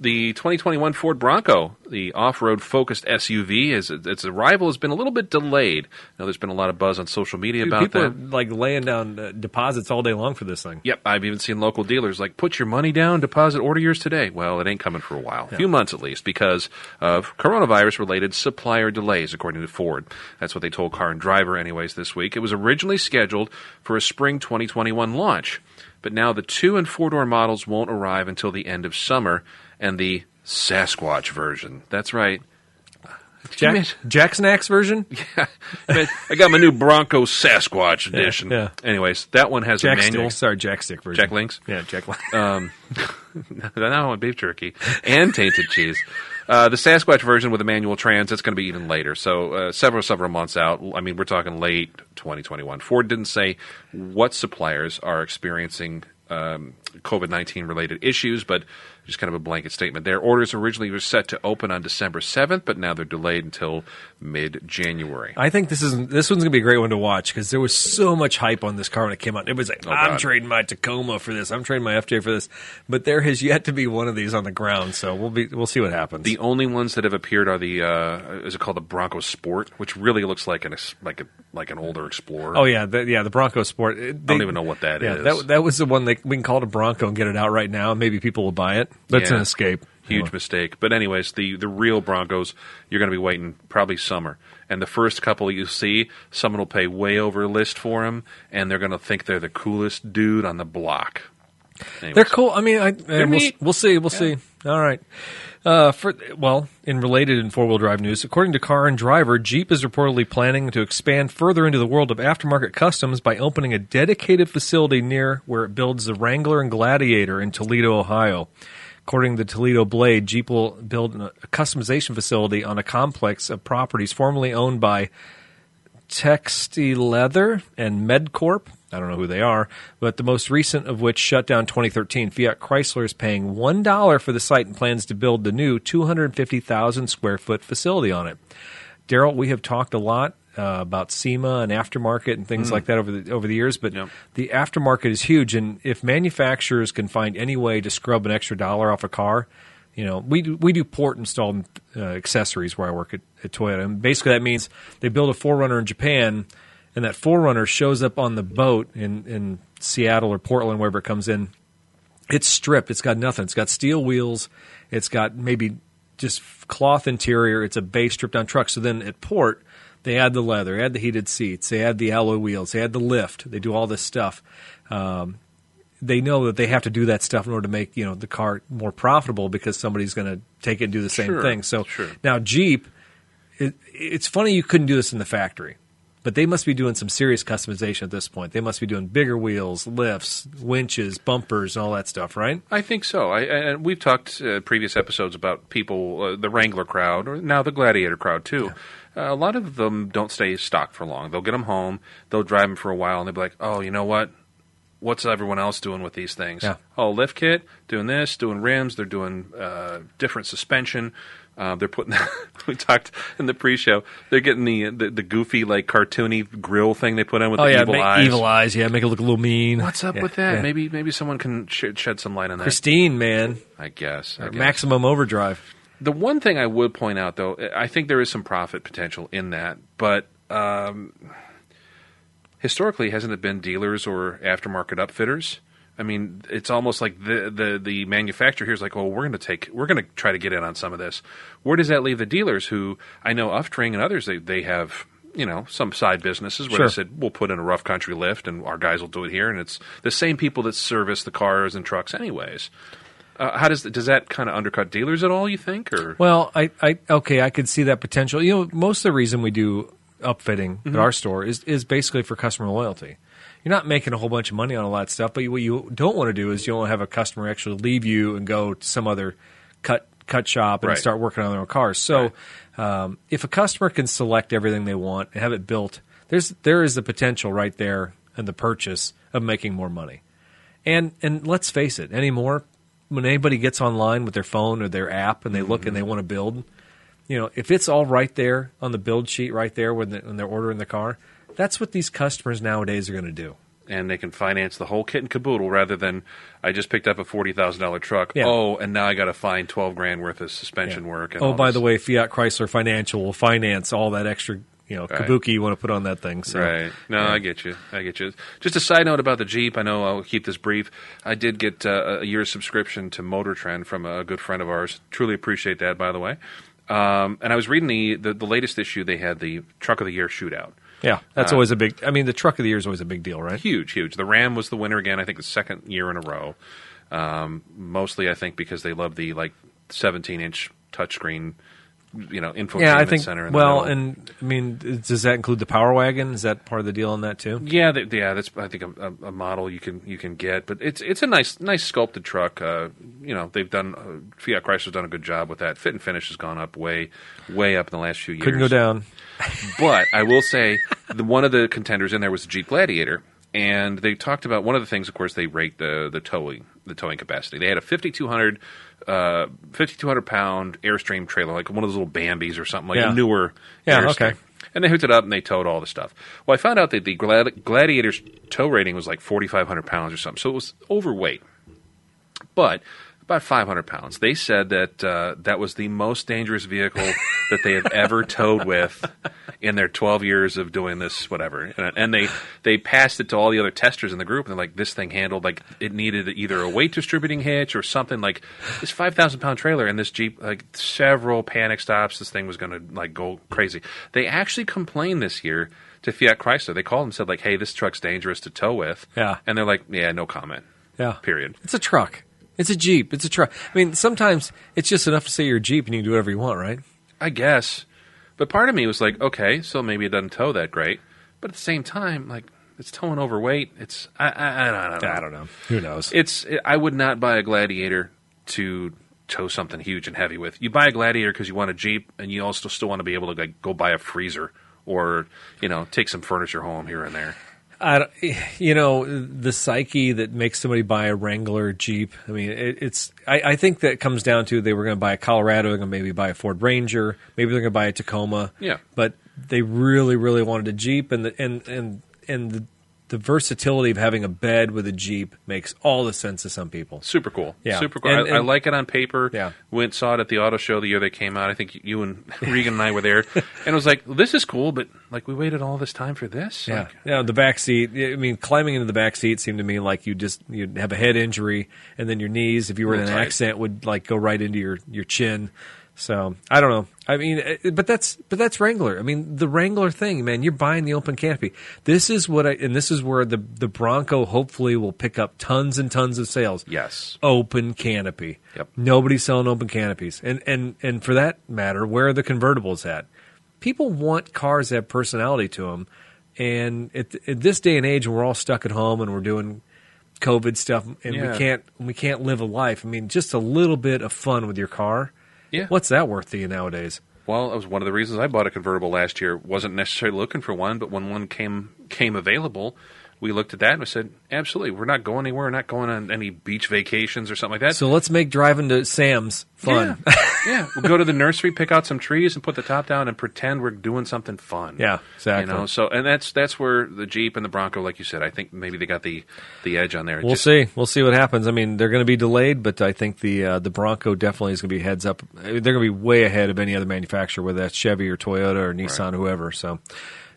The 2021 Ford Bronco, the off-road focused SUV, its arrival has been a little bit delayed. Now, there's been a lot of buzz on social media about that. People are like laying down deposits all day long for this thing. Yep, I've even seen local dealers like, put your money down, deposit, order yours today. Well, it ain't coming for a while, a few months at least, because of coronavirus-related supplier delays, according to Ford. That's what they told Car and Driver anyways this week. It was originally scheduled for a spring 2021 launch, but now the 2- and 4-door models won't arrive until the end of summer. And the Sasquatch version. That's right. Jack Snacks version? Yeah. I got my new Bronco Sasquatch edition. Yeah, yeah. Anyways, that one has Jack a manual. Jack Stick version. Jack Links? Yeah, Jack Links. Now I want beef jerky and tainted cheese. The Sasquatch version with a manual trans, that's going to be even later. So several months out. I mean, we're talking late 2021. Ford didn't say what suppliers are experiencing COVID-19 related issues, but just kind of a blanket statement there. Orders originally were set to open on December 7th, but now they're delayed until mid-January. I think this one's going to be a great one to watch, because there was so much hype on this car when it came out. It was like, I'm trading my Tacoma for this. I'm trading my FJ for this. But there has yet to be one of these on the ground, so we'll see what happens. The only ones that have appeared are the is it called the Bronco Sport, which really looks like an older Explorer. Oh yeah, the Bronco Sport. I don't even know what that is. That was the one that we can call it a Bronco and get it out right now, and maybe people will buy it. That's an escape. Huge mistake. But anyways, the real Broncos, you're going to be waiting probably summer. And the first couple you see, someone will pay way over list for them, and they're going to think they're the coolest dude on the block. Anyways. They're cool. I mean, we'll see. We'll see. All right. In related and four-wheel drive news, according to Car and Driver, Jeep is reportedly planning to expand further into the world of aftermarket customs by opening a dedicated facility near where it builds the Wrangler and Gladiator in Toledo, Ohio. According to the Toledo Blade, Jeep will build a customization facility on a complex of properties formerly owned by Texty Leather and MedCorp. I don't know who they are, but the most recent of which shut down 2013. Fiat Chrysler is paying $1 for the site and plans to build the new 250,000-square-foot facility on it. Daryl, we have talked a lot about SEMA and aftermarket and things like that over the years, but the aftermarket is huge, and if manufacturers can find any way to scrub an extra dollar off a car, you know, we do port installed accessories where I work at Toyota, and basically that means they build a 4Runner in Japan, and that 4Runner shows up on the boat in Seattle or Portland, wherever it comes in. It's stripped. It's got nothing. It's got steel wheels. It's got maybe just cloth interior. It's a base stripped down truck. So then at port, they add the leather, they add the heated seats, they add the alloy wheels, they add the lift. They do all this stuff. They know that they have to do that stuff in order to make the car more profitable, because somebody's going to take it and do the same thing. So now Jeep, it's funny you couldn't do this in the factory, but they must be doing some serious customization at this point. They must be doing bigger wheels, lifts, winches, bumpers, and all that stuff, right? I think so. And we've talked previous episodes about people, the Wrangler crowd, or now the Gladiator crowd too. Yeah. A lot of them don't stay stock for long. They'll get them home, they'll drive them for a while, and they'll be like, oh, you know what? what's everyone else doing with these things? Yeah. Oh, lift kit, doing this, doing rims. They're doing different suspension. They're putting – we talked in the pre-show. They're getting the goofy, like, cartoony grill thing they put on with the evil eyes. Evil eyes, yeah. Make it look a little mean. What's up with that? Yeah. Maybe someone can shed some light on that. Christine, man. I guess. Maximum overdrive. The one thing I would point out, though, I think there is some profit potential in that, but historically, hasn't it been dealers or aftermarket upfitters? I mean, it's almost like the manufacturer here is like, well, we're going to try to get in on some of this. Where does that leave the dealers who I know Ufftring and others, they have, you know, some side businesses where they said, we'll put in a rough country lift and our guys will do it here, and it's the same people that service the cars and trucks anyways. How does that kind of undercut dealers at all, you think? Or well, I could see that potential. You know, most of the reason we do upfitting at our store is basically for customer loyalty. You're not making a whole bunch of money on a lot of stuff, but what you don't want to do is you don't want to have a customer actually leave you and go to some other cut shop and start working on their own cars. So if a customer can select everything they want and have it built, there is the potential right there in the purchase of making more money. And let's face it, anymore, when anybody gets online with their phone or their app and they look and they want to build, you know, if it's all right there on the build sheet right there when they're ordering the car, that's what these customers nowadays are going to do. And they can finance the whole kit and caboodle rather than I just picked up a $40,000 truck. Yeah. Oh, and now I got to find $12,000 worth of suspension work. And the way, Fiat Chrysler Financial will finance all that extra, you know, kabuki you want to put on that thing. So, I get you. Just a side note about the Jeep. I know I'll keep this brief. I did get a year's subscription to Motor Trend from a good friend of ours. Truly appreciate that, by the way. And I was reading the latest issue. They had the Truck of the Year shootout. Yeah, that's always a big – I mean, the Truck of the Year is always a big deal, right? Huge, huge. The Ram was the winner again, I think the second year in a row, mostly I think because they love the, like, 17-inch touchscreen, you know, infotainment center. Does that include the Power Wagon? Is that part of the deal on that too? Yeah, that's, I think, a model you can get. But it's a nice sculpted truck. You know, they've done Fiat Chrysler's done a good job with that. Fit and finish has gone up way up in the last few years. Couldn't go down. But I will say one of the contenders in there was the Jeep Gladiator, and they talked about one of the things. Of course, they rate the towing capacity. They had a 5,200 pound Airstream trailer, like one of those little Bambies or something, like a newer Airstream. Okay. And they hooked it up and they towed all the stuff. Well, I found out that the Gladiator's tow rating was like 4,500 pounds or something, so it was overweight, but about 500 pounds. They said that that was the most dangerous vehicle that they have ever towed with in their 12 years of doing this, whatever. And they passed it to all the other testers in the group, and they're like, this thing handled, like, it needed either a weight distributing hitch or something. Like, this 5,000-pound trailer and this Jeep, like, several panic stops, this thing was going to, like, go crazy. They actually complained this year to Fiat Chrysler. They called and said, like, hey, this truck's dangerous to tow with. Yeah. And they're like, yeah, no comment. Yeah. Period. It's a truck. It's a Jeep. It's a truck. I mean, sometimes it's just enough to say you're a Jeep and you can do whatever you want, right? I guess. But part of me was like, okay, so maybe it doesn't tow that great. But at the same time, like, it's towing overweight. It's I don't know. Who knows? I would not buy a Gladiator to tow something huge and heavy with. You buy a Gladiator because you want a Jeep, and you also still want to be able to, like, go buy a freezer or, you know, take some furniture home here and there. The psyche that makes somebody buy a Wrangler Jeep, I mean, it's. I think that comes down to they were going to buy a Colorado, they're going to maybe buy a Ford Ranger, maybe they're going to buy a Tacoma. Yeah. But they really, really wanted a Jeep, and the versatility of having a bed with a Jeep makes all the sense to some people. Super cool. Yeah. Super cool. And I like it on paper. Yeah. Went saw it at the auto show the year they came out. I think you and Regan and I were there. And it was like, this is cool, but, like, we waited all this time for this? Yeah. Like, yeah, the back seat. I mean, climbing into the back seat seemed to me like you'd have a head injury, and then your knees, if you were in an accident, would, like, go right into your chin. So I don't know. I mean, but that's Wrangler. I mean, the Wrangler thing, man. You're buying the open canopy. This is where the Bronco hopefully will pick up tons and tons of sales. Yes, open canopy. Yep. Nobody's selling open canopies, and for that matter, where are the convertibles at? People want cars that have personality to them, and at this day and age, we're all stuck at home and we're doing COVID stuff, and we can't live a life. I mean, just a little bit of fun with your car. Yeah. What's that worth to you nowadays? Well, that was one of the reasons I bought a convertible last year. Wasn't necessarily looking for one, but when one came available, We looked at that and we said, absolutely, we're not going anywhere. We're not going on any beach vacations or something like that. So let's make driving to Sam's fun. Yeah, yeah. We'll go to the nursery, pick out some trees, and put the top down and pretend we're doing something fun. Yeah, exactly. You know, so and that's where the Jeep and the Bronco, like you said, I think maybe they got the edge on there. We'll see. We'll see what happens. I mean, they're going to be delayed, but I think the Bronco definitely is going to be heads up. They're going to be way ahead of any other manufacturer, whether that's Chevy or Toyota or Nissan, right, whoever. So.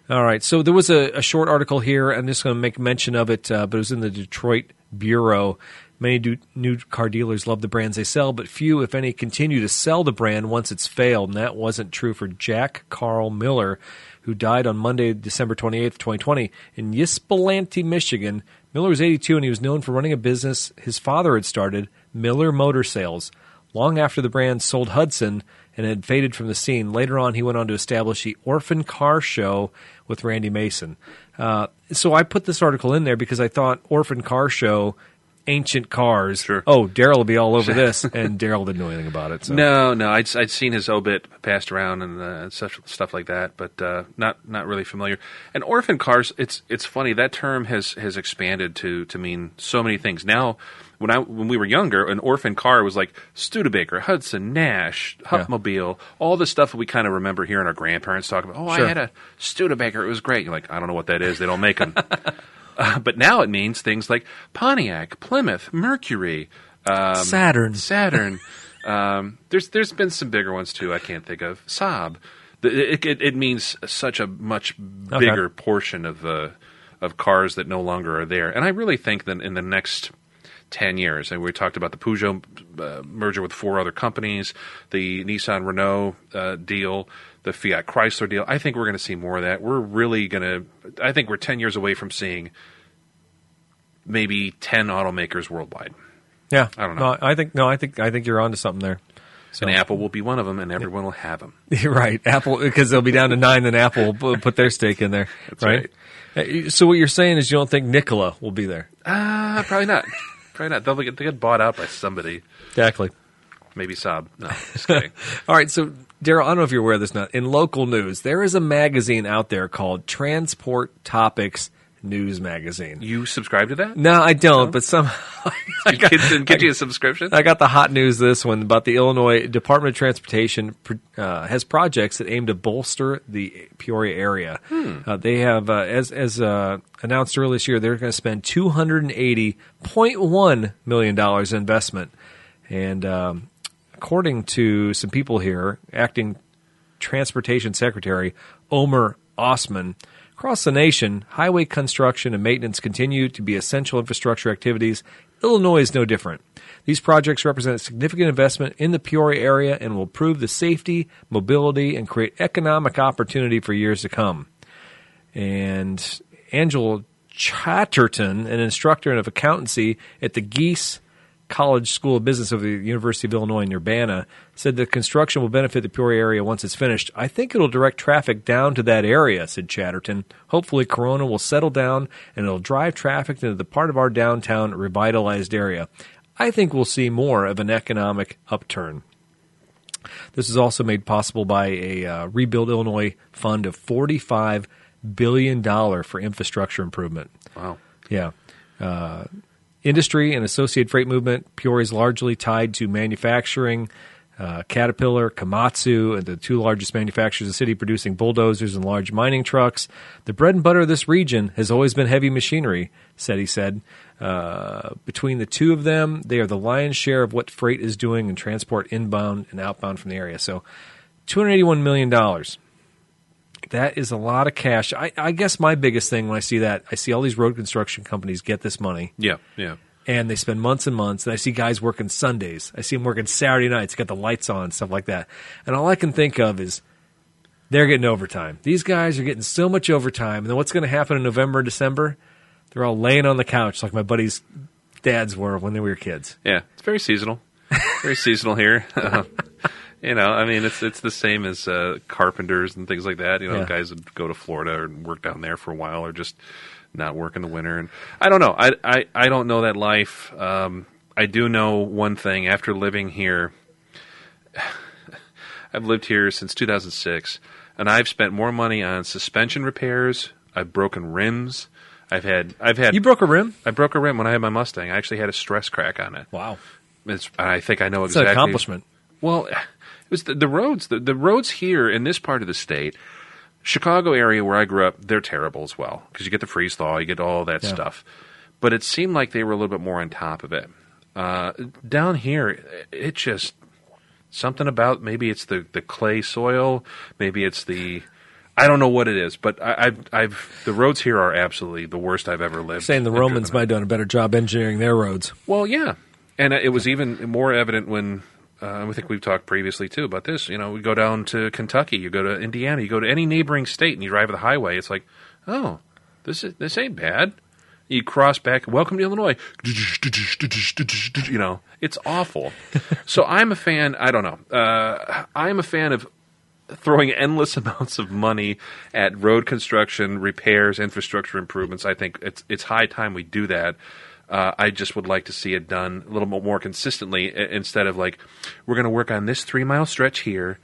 All right, so there was a short article here. I'm just going to make mention of it, but it was in the Detroit Bureau. Many new car dealers love the brands they sell, but few, if any, continue to sell the brand once it's failed, and that wasn't true for Jack Carl Miller, who died on Monday, December 28th, 2020, in Ypsilanti, Michigan. Miller was 82, and he was known for running a business his father had started, Miller Motor Sales. Long after the brand sold Hudson and had faded from the scene, later on he went on to establish the Orphan Car Show with Randy Mason. So I put this article in there because I thought Orphan Car Show, ancient cars. Sure. Oh, Daryl will be all over this, and Daryl didn't know anything about it. So. No, I'd seen his obit passed around and such stuff like that, but not really familiar. And orphan cars, it's funny, that term has expanded to mean so many things now. When we were younger, an orphan car was like Studebaker, Hudson, Nash, Huckmobile, all the stuff that we kind of remember hearing our grandparents talk about. Oh, sure. I had a Studebaker. It was great. You're like, I don't know what that is. They don't make them. But now it means things like Pontiac, Plymouth, Mercury. Saturn. There's been some bigger ones, too, I can't think of. Saab. It means such a much bigger portion of cars that no longer are there. And I really think that in the next 10 years. And we talked about the Peugeot merger with 4 other companies, the Nissan-Renault deal, the Fiat Chrysler deal. I think we're going to see more of that. We're really going to – I think we're 10 years away from seeing maybe 10 automakers worldwide. Yeah. I don't know. I think you're onto something there. So. And Apple will be one of them, and everyone will have them. Right. Apple, because they'll be down to 9, and Apple will put their stake in there. That's right. So what you're saying is you don't think Nikola will be there? Probably not. Probably not. They'll get bought out by somebody. Exactly. Maybe Saab. No, just kidding. All right, so Daryl, I don't know if you're aware of this or not. In local news, there is a magazine out there called Transport Topics News Magazine. You subscribe to that? No, I don't, but somehow I got, didn't get you a subscription? I got the hot news this one about the Illinois Department of Transportation has projects that aim to bolster the Peoria area. They have, as announced earlier this year, they're going to spend $280.1 million in investment. And according to some people here, acting Transportation Secretary Omer Osman, across the nation, highway construction and maintenance continue to be essential infrastructure activities. Illinois is no different. These projects represent a significant investment in the Peoria area and will improve the safety, mobility, and create economic opportunity for years to come. And Angela Chatterton, an instructor of accountancy at the Geese College School of Business of the University of Illinois in Urbana, said the construction will benefit the Peoria area once it's finished. I think it'll direct traffic down to that area, said Chatterton. Hopefully Corona will settle down and it'll drive traffic into the part of our downtown revitalized area. I think we'll see more of an economic upturn. This is also made possible by a Rebuild Illinois fund of $45 billion for infrastructure improvement. Wow. Yeah. Industry and associated freight movement, Peoria is largely tied to manufacturing. Caterpillar, Komatsu, and the 2 largest manufacturers in the city producing bulldozers and large mining trucks. The bread and butter of this region has always been heavy machinery, he said. Between the 2 of them, they are the lion's share of what freight is doing in transport inbound and outbound from the area. So $281 million. That is a lot of cash. I guess my biggest thing when I see that, I see all these road construction companies get this money. Yeah. And they spend months and months. And I see guys working Sundays. I see them working Saturday nights, got the lights on, stuff like that. And all I can think of is they're getting overtime. These guys are getting so much overtime. And then what's going to happen in November and December? They're all laying on the couch like my buddy's dads were when they were kids. Yeah, it's very seasonal. Very seasonal here. You know, I mean, it's the same as carpenters and things like that. You know, guys would go to Florida and work down there for a while, or just not work in the winter. And I don't know. I don't know that life. I do know one thing. After living here, I've lived here since 2006, and I've spent more money on suspension repairs. I've broken rims. I've had. You broke a rim? I broke a rim when I had my Mustang. I actually had a stress crack on it. Wow. I think I know exactly. It's an accomplishment. Well, it was the roads. The roads here in this part of the state, Chicago area where I grew up, they're terrible as well because you get the freeze thaw, you get all that stuff. But it seemed like they were a little bit more on top of it. Down here, it just something about maybe it's the clay soil, maybe it's the. I don't know what it is, but the roads here are absolutely the worst I've ever lived. Saying the Romans might have done a better job engineering their roads. Well, yeah, and it was even more evident when I think we've talked previously too about this. You know, we go down to Kentucky, you go to Indiana, you go to any neighboring state, and you drive the highway. It's like, oh, this ain't bad. You cross back, welcome to Illinois. You know, it's awful. So I'm a fan. I don't know. I'm a fan of throwing endless amounts of money at road construction, repairs, infrastructure improvements. I think it's high time we do that. I just would like to see it done a little bit more consistently instead of like, we're going to work on this 3-mile stretch here,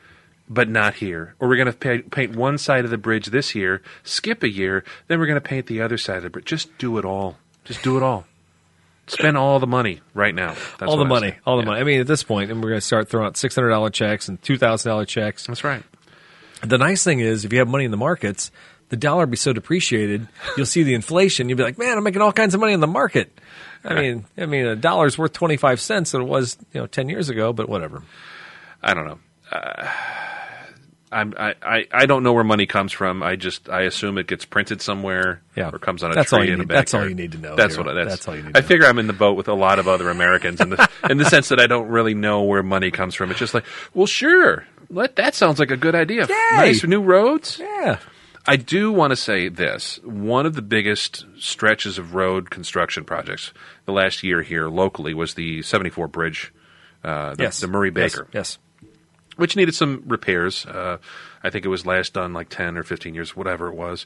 but not here. Or we're going to paint one side of the bridge this year, skip a year, then we're going to paint the other side of the bridge. Just do it all. Just do it all. Spend all the money right now. That's all the money. All the money. I mean, at this point, and we're going to start throwing out $600 checks and $2,000 checks. That's right. The nice thing is, if you have money in the markets, the dollar will be so depreciated, you'll see the inflation. You'll be like, man, I'm making all kinds of money in the market. I mean, a dollar's worth 25 cents than it was, 10 years ago, but whatever. I don't know. I don't know where money comes from. I assume it gets printed somewhere or comes on a tree in a backyard. That's all you need to know. That's all you need to know. I figure I'm in the boat with a lot of other Americans in the sense that I don't really know where money comes from. It's just like, well, sure. That sounds like a good idea. Yay. Nice new roads. Yeah. I do want to say this. One of the biggest stretches of road construction projects the last year here locally was the 74 bridge, the Murray Baker. Yes. Which needed some repairs. I think it was last done like 10 or 15 years, whatever it was.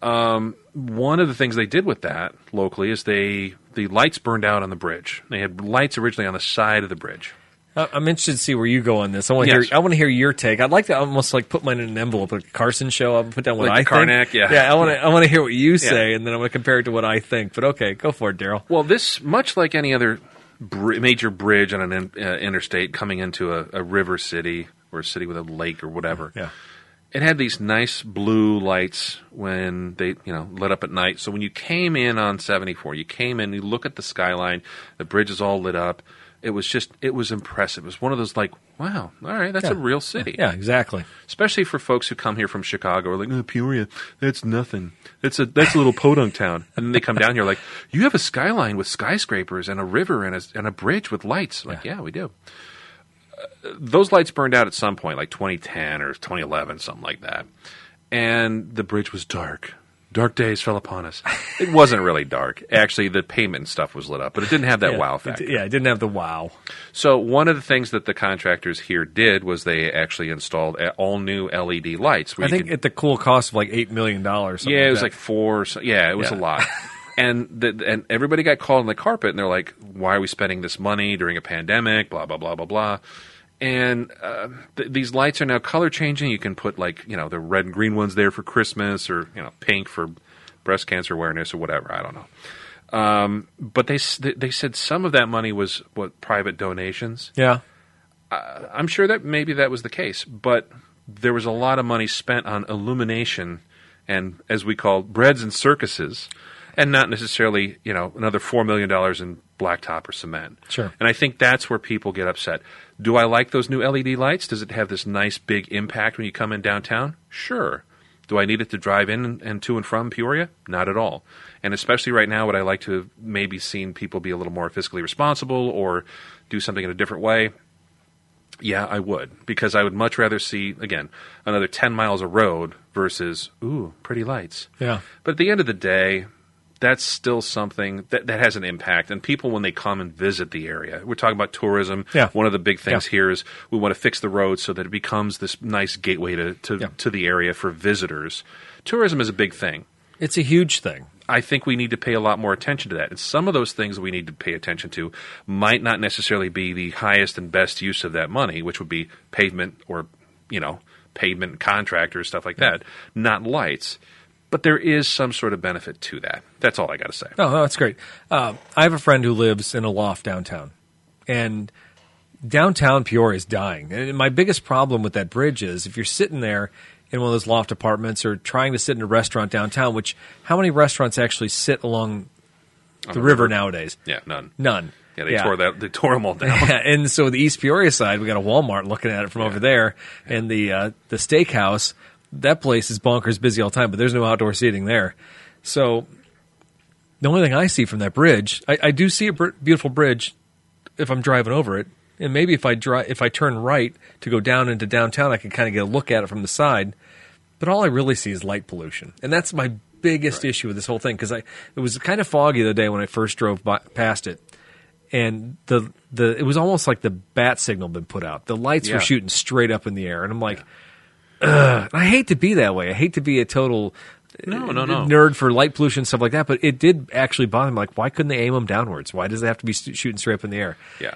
One of the things they did with that locally is the lights burned out on the bridge. They had lights originally on the side of the bridge. I'm interested to see where you go on this. I want to hear your take. I'd like to almost like put mine in an envelope, like Carson show up and put down what I Karnak, think. Yeah. I want to hear what you say, and then I'm going to compare it to what I think. But okay, go for it, Daryl. Well, this, much like any other major bridge on an interstate coming into a river city or a city with a lake or whatever, it had these nice blue lights when they lit up at night. So when you came in on 74, you came in, you look at the skyline, the bridge is all lit up. It was impressive. It was one of those like, wow, all right, that's a real city. Yeah, exactly. Especially for folks who come here from Chicago or like, Peoria, that's nothing. That's a little podunk town. And then they come down here like, you have a skyline with skyscrapers and a river and a bridge with lights. Like, yeah, we do. Those lights burned out at some point, like 2010 or 2011, something like that. And the bridge was dark. Dark days fell upon us. It wasn't really dark. Actually, the pavement and stuff was lit up, but it didn't have that wow factor. It didn't have the wow. So one of the things that the contractors here did was they actually installed all new LED lights. I think at the cool cost of like $8 million. Yeah, it was like four. Yeah, it was a lot. And everybody got called on the carpet, and they're like, why are we spending this money during a pandemic, blah, blah, blah, blah, blah. And these lights are now color changing. You can put like, the red and green ones there for Christmas or, pink for breast cancer awareness or whatever. I don't know. But they said some of that money was private donations. Yeah. I'm sure that maybe that was the case. But there was a lot of money spent on illumination and, as we call, breads and circuses. And not necessarily, another $4 million in blacktop or cement. Sure. And I think that's where people get upset. Do I like those new LED lights? Does it have this nice big impact when you come in downtown? Sure. Do I need it to drive in and to and from Peoria? Not at all. And especially right now, would I like to have maybe seen people be a little more fiscally responsible or do something in a different way? Yeah, I would, because I would much rather see, again, another 10 miles of road versus, ooh, pretty lights. Yeah. But at the end of the day, that's still something that has an impact. And people, when they come and visit the area, we're talking about tourism. Yeah. One of the big things here is we want to fix the roads so that it becomes this nice gateway to the area for visitors. Tourism is a big thing. It's a huge thing. I think we need to pay a lot more attention to that. And some of those things we need to pay attention to might not necessarily be the highest and best use of that money, which would be pavement or, pavement contractors, stuff like that, not lights. But there is some sort of benefit to that. That's all I got to say. Oh, that's great. I have a friend who lives in a loft downtown. And downtown Peoria is dying. And my biggest problem with that bridge is if you're sitting there in one of those loft apartments or trying to sit in a restaurant downtown, which how many restaurants actually sit along the river nowadays? Yeah, none. None. Yeah, they tore them all down. Yeah, and so the East Peoria side, we got a Walmart looking at it from over there. Yeah. And the steakhouse, that place is bonkers busy all the time, but there's no outdoor seating there. So the only thing I see from that bridge, I do see a beautiful bridge if I'm driving over it. And maybe if I turn right to go down into downtown, I can kind of get a look at it from the side. But all I really see is light pollution. And that's my biggest issue with this whole thing because it was kind of foggy the day when I first drove past it. And it was almost like the bat signal had been put out. The lights were shooting straight up in the air. And I'm like, ugh. I hate to be that way. I hate to be a total nerd for light pollution and stuff like that. But it did actually bother me. Like, why couldn't they aim them downwards? Why does it have to be shooting straight up in the air? Yeah.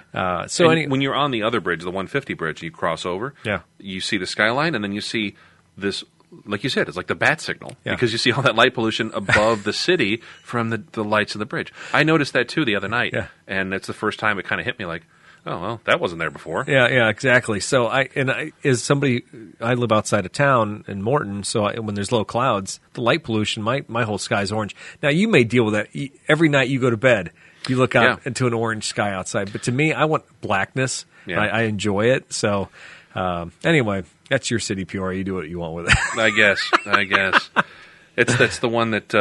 When you're on the other bridge, the 150 bridge, you cross over. Yeah. You see the skyline, and then you see this. Like you said, it's like the bat signal because you see all that light pollution above the city from the lights of the bridge. I noticed that, too, the other night, and it's the first time it kind of hit me like, oh, well, that wasn't there before. Yeah, exactly. So I live outside of town in Morton, so when there's low clouds, the light pollution, my whole sky's orange. Now, you may deal with that every night you go to bed. You look out into an orange sky outside. But to me, I want blackness. Yeah. I enjoy it. So anyway, that's your city, Peoria. You do what you want with it. I guess. That's the one that,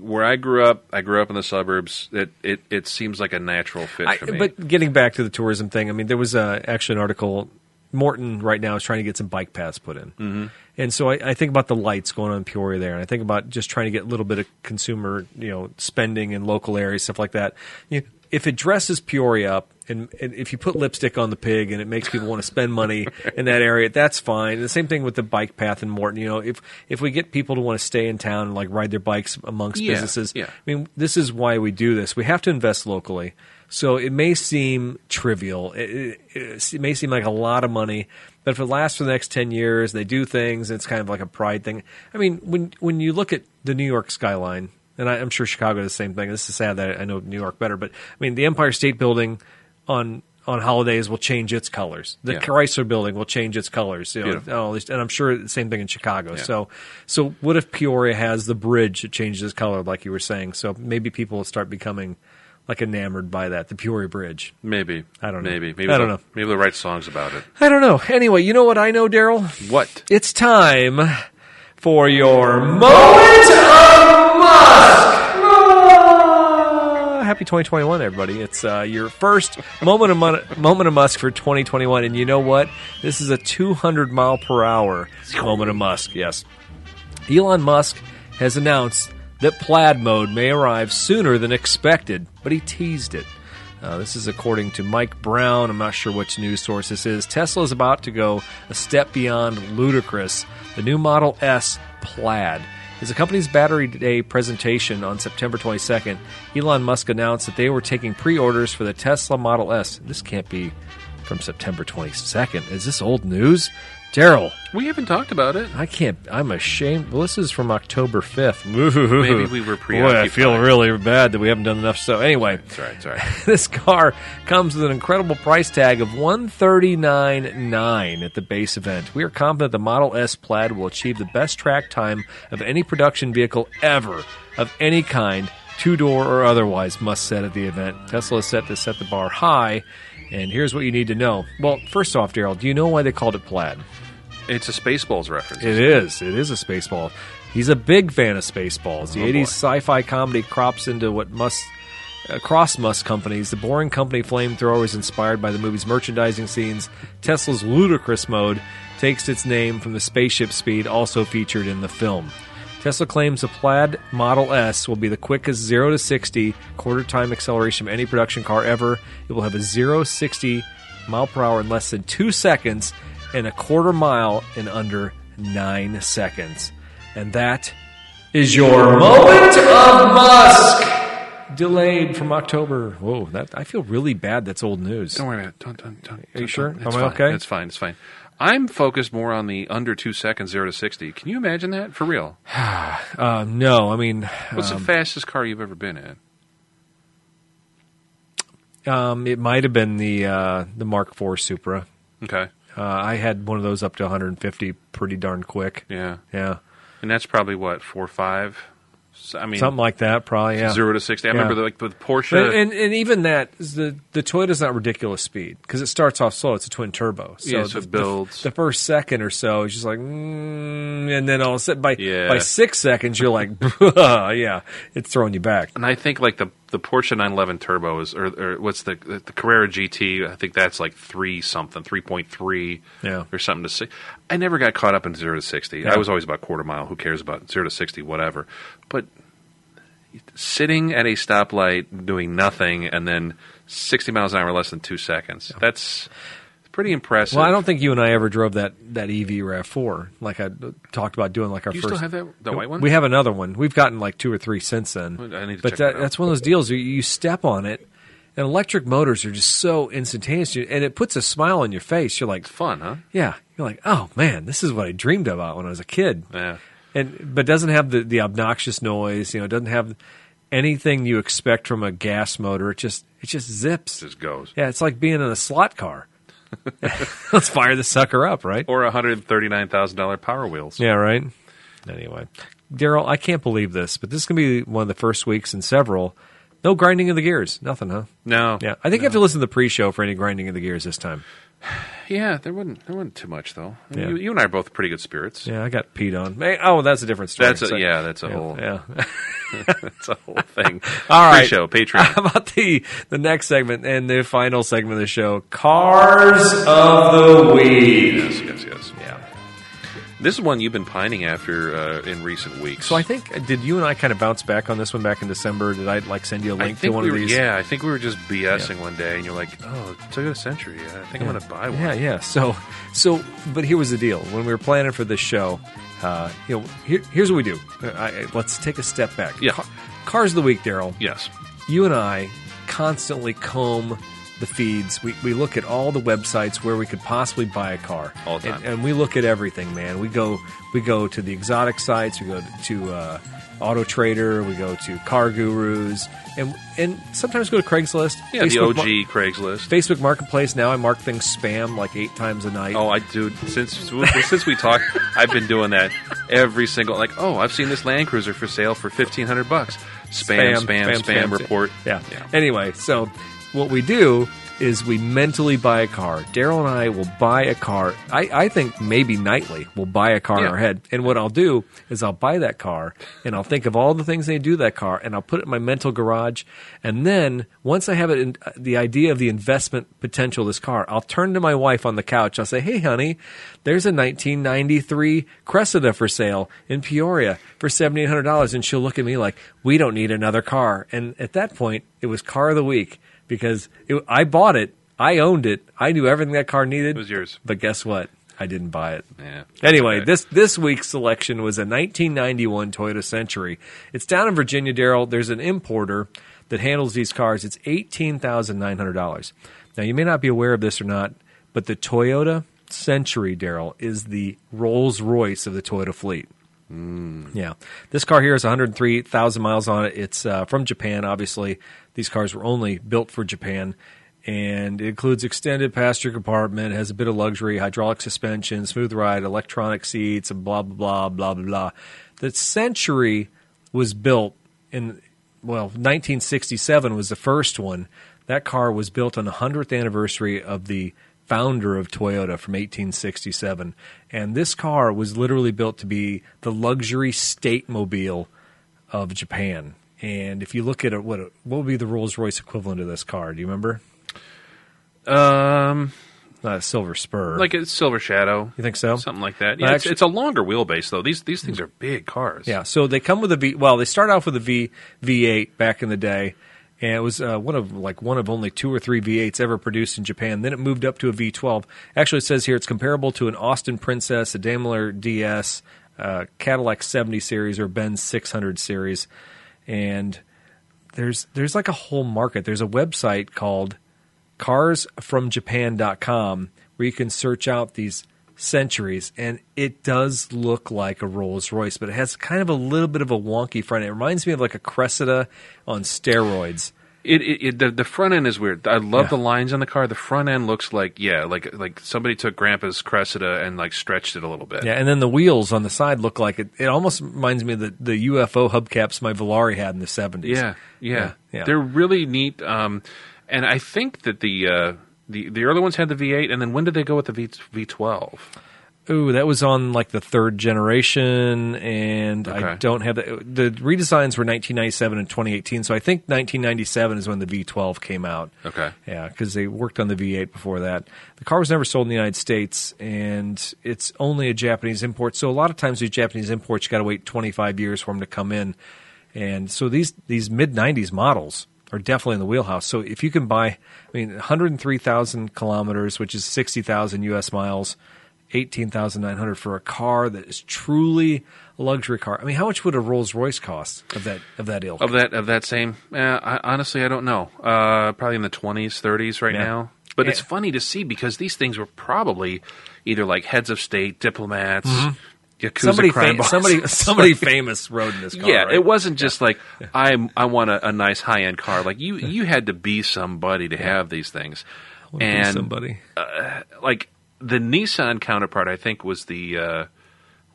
where I grew up in the suburbs. It seems like a natural fit for me. But getting back to the tourism thing, I mean, there was actually an article. Morton right now is trying to get some bike paths put in. Mm-hmm. And so I think about the lights going on in Peoria there, and I think about just trying to get a little bit of consumer spending in local areas, stuff like that. If it dresses Peoria up, and if you put lipstick on the pig and it makes people want to spend money in that area, that's fine. And the same thing with the bike path in Morton. If we get people to want to stay in town and like ride their bikes amongst businesses, I mean, this is why we do this. We have to invest locally. So it may seem trivial. It may seem like a lot of money, but if it lasts for the next 10 years, they do things, and it's kind of like a pride thing. I mean, when you look at the New York skyline, and I'm sure Chicago is the same thing. This is sad that I know New York better, but I mean, the Empire State Building on holidays will change its colors. The Chrysler Building will change its colors. And I'm sure the same thing in Chicago. Yeah. So what if Peoria has the bridge that changes its color, like you were saying? So maybe people will start becoming like enamored by that, the Peoria Bridge. Maybe. I don't know. Maybe I don't know. Maybe they'll write songs about it. I don't know. Anyway, you know what I know, Daryl? What? It's time for your moment of Musk. Happy 2021, everybody. It's your first moment of Musk for 2021. And you know what? This is a 200-mile-per-hour moment of Musk, yes. Elon Musk has announced that plaid mode may arrive sooner than expected, but he teased it. This is according to Mike Brown. I'm not sure which news source this is. Tesla is about to go a step beyond ludicrous. The new Model S Plaid. As the company's Battery Day presentation on September 22nd, Elon Musk announced that they were taking pre-orders for the Tesla Model S. This can't be from September 22nd. Is this old news? Daryl. We haven't talked about it. I'm ashamed. Well, this is from October 5th. Ooh. Maybe we were preoccupied. Boy, I feel really bad that we haven't done enough. So anyway. That's right. This car comes with an incredible price tag of $139,900 at the base event. We are confident the Model S Plaid will achieve the best track time of any production vehicle ever of any kind, two-door or otherwise, Musk said at the event. Tesla is set to set the bar high. And here's what you need to know. Well, first off, Daryl, do you know why they called it plaid? It's a Spaceballs reference. It is a Spaceball. He's a big fan of Spaceballs. The 80s sci-fi comedy crops into what Musk across Musk companies. The Boring Company flamethrower is inspired by the movie's merchandising scenes. Tesla's ludicrous mode takes its name from the spaceship speed also featured in the film. Tesla claims the plaid Model S will be the quickest 0 to 60 quarter-time acceleration of any production car ever. It will have a 0-60 mile per hour in less than 2 seconds and a quarter mile in under 9 seconds. And that is your moment of Musk. Delayed from October. Whoa, I feel really bad. That's old news. Don't worry about it. Don't. Are you sure? Am I okay? It's fine. I'm focused more on the under 2 seconds 0 to 60. Can you imagine that for real? No, I mean, what's the fastest car you've ever been in? It might have been the Mark IV Supra. Okay, I had one of those up to 150 pretty darn quick. Yeah, yeah, and that's probably what 4.5. I mean, something like that, probably. Yeah. 0 to 60. I remember like the Porsche, and even that the Toyota's not ridiculous speed because it starts off slow. It's a twin turbo, so, yeah, so it builds. The first second or so, it's just like, and then all of a sudden by 6 seconds, you're like, yeah, it's throwing you back. And I think like the Porsche 911 Turbo is, or what's the Carrera GT? I think that's like 3.3, yeah, or something to see. I never got caught up in 0 to 60. Yeah. I was always about quarter mile. Who cares about 0 to 60? Whatever. But sitting at a stoplight doing nothing, and then 60 miles an hour less than 2 seconds. Yeah. That's pretty impressive. Well, I don't think you and I ever drove that EV RAV4 like I talked about doing. Like our you first. You still have the white one? We have another one. We've gotten like 2 or 3 since then. I need to check that out. That's one of those deals where you step on it. And electric motors are just so instantaneous, and it puts a smile on your face. You're like, it's fun, huh? Yeah. You're like, oh, man, this is what I dreamed about when I was a kid. Yeah. But doesn't have the obnoxious noise. You know, it doesn't have anything you expect from a gas motor. It just zips. It just goes. Yeah, it's like being in a slot car. Let's fire the sucker up, right? Or $139,000 Power Wheels. Yeah, right? Anyway. Daryl, I can't believe this, but this is going to be one of the first weeks in several. No grinding of the gears. Nothing, huh? No. Yeah. I think you have to listen to the pre-show for any grinding of the gears this time. Yeah, there wasn't too much, though. I mean, yeah. You and I are both pretty good spirits. Yeah, I got peed on. Oh, that's a different story. That's a whole thing. All right. Pre-show, Patreon. How about the next segment and the final segment of the show, Cars of the Week. Yes. Yeah. This is one you've been pining after in recent weeks. So I think, did you and I kind of bounce back on this one back in December? Did I like send you a link to one of these? Yeah, I think we were just BSing one day, and you're like, oh, Toyota Century, I think I'm going to buy one. Yeah. So, but here was the deal. When we were planning for this show, here's what we do. Let's take a step back. Yeah. Cars of the Week, Daryl. Yes. You and I constantly comb the feeds. We look at all the websites where we could possibly buy a car. All the time. And we look at everything, man. We go to the exotic sites. We go to Auto Trader. We go to Car Gurus. And sometimes go to Craigslist. Yeah, Facebook, the OG Craigslist. Facebook Marketplace. Now I mark things spam like 8 times a night. Oh, I do. Since we talked, I've been doing that every single. Like, oh, I've seen this Land Cruiser for sale for $1,500. Spam report. Yeah. Anyway, so. What we do is we mentally buy a car. Daryl and I will buy a car. I think maybe nightly we'll buy a car in our head. And what I'll do is I'll buy that car, and I'll think of all the things they do to that car, and I'll put it in my mental garage. And then once I have it in, the idea of the investment potential of this car, I'll turn to my wife on the couch. I'll say, hey, honey, there's a 1993 Cressida for sale in Peoria for $1,700. And she'll look at me like, we don't need another car. And at that point, it was Car of the Week. Because I bought it, I owned it, I knew everything that car needed. It was yours. But guess what? I didn't buy it. Yeah, anyway, right. This week's selection was a 1991 Toyota Century. It's down in Virginia, Daryl. There's an importer that handles these cars. It's $18,900. Now, you may not be aware of this or not, but the Toyota Century, Daryl, is the Rolls-Royce of the Toyota fleet. Mm. Yeah. This car here is 103,000 miles on it. It's from Japan, obviously. These cars were only built for Japan, and it includes extended passenger compartment, has a bit of luxury, hydraulic suspension, smooth ride, electronic seats, and blah, blah, blah, blah, blah, blah. The Century was built in, 1967 was the first one. That car was built on the 100th anniversary of the founder of Toyota from 1867, and this car was literally built to be the luxury state mobile of Japan. And if you look at it, what would be the Rolls-Royce equivalent of this car? Do you remember? Not a Silver Spur. Like a Silver Shadow. You think so? Something like that. Yeah, it's a longer wheelbase, though. These things are big cars. Yeah, so they come with a they start off with a V8 back in the day. And it was one of only 2 or 3 V8s ever produced in Japan. Then it moved up to a V12. Actually, it says here it's comparable to an Austin Princess, a Daimler DS, Cadillac 70 Series, or Benz 600 Series. And there's like a whole market. There's a website called carsfromjapan.com where you can search out these Centuries, and it does look like a Rolls Royce, but it has kind of a little bit of a wonky front. It reminds me of like a Cressida on steroids. The front end is weird. I love the lines on the car. The front end looks like somebody took Grandpa's Cressida and like stretched it a little bit. Yeah, and then the wheels on the side look like it. It almost reminds me of the UFO hubcaps my Volare had in the 70s. Yeah. They're really neat. And I think that the early ones had the V8, and then when did they go with the V12? Ooh, that was on like the third generation, and okay. I don't have that. The redesigns were 1997 and 2018, so I think 1997 is when the V12 came out. Okay. Yeah, because they worked on the V8 before that. The car was never sold in the United States, and it's only a Japanese import, so a lot of times these Japanese imports, you got to wait 25 years for them to come in. And so these mid-'90s models are definitely in the wheelhouse. So if you can buy, 103,000 kilometers, which is 60,000 U.S. miles, 18,900 for a car that is truly a luxury car. I mean, how much would a Rolls Royce cost of that ilk? Of that same? Honestly, I don't know. Probably in the 20s, 30s now. But it's funny to see because these things were probably either like heads of state, diplomats. Mm-hmm. Somebody famous rode in this car. Yeah, right? It wasn't just I want a nice high-end car. Like you had to be somebody to have these things. Be somebody. Like the Nissan counterpart, I think was the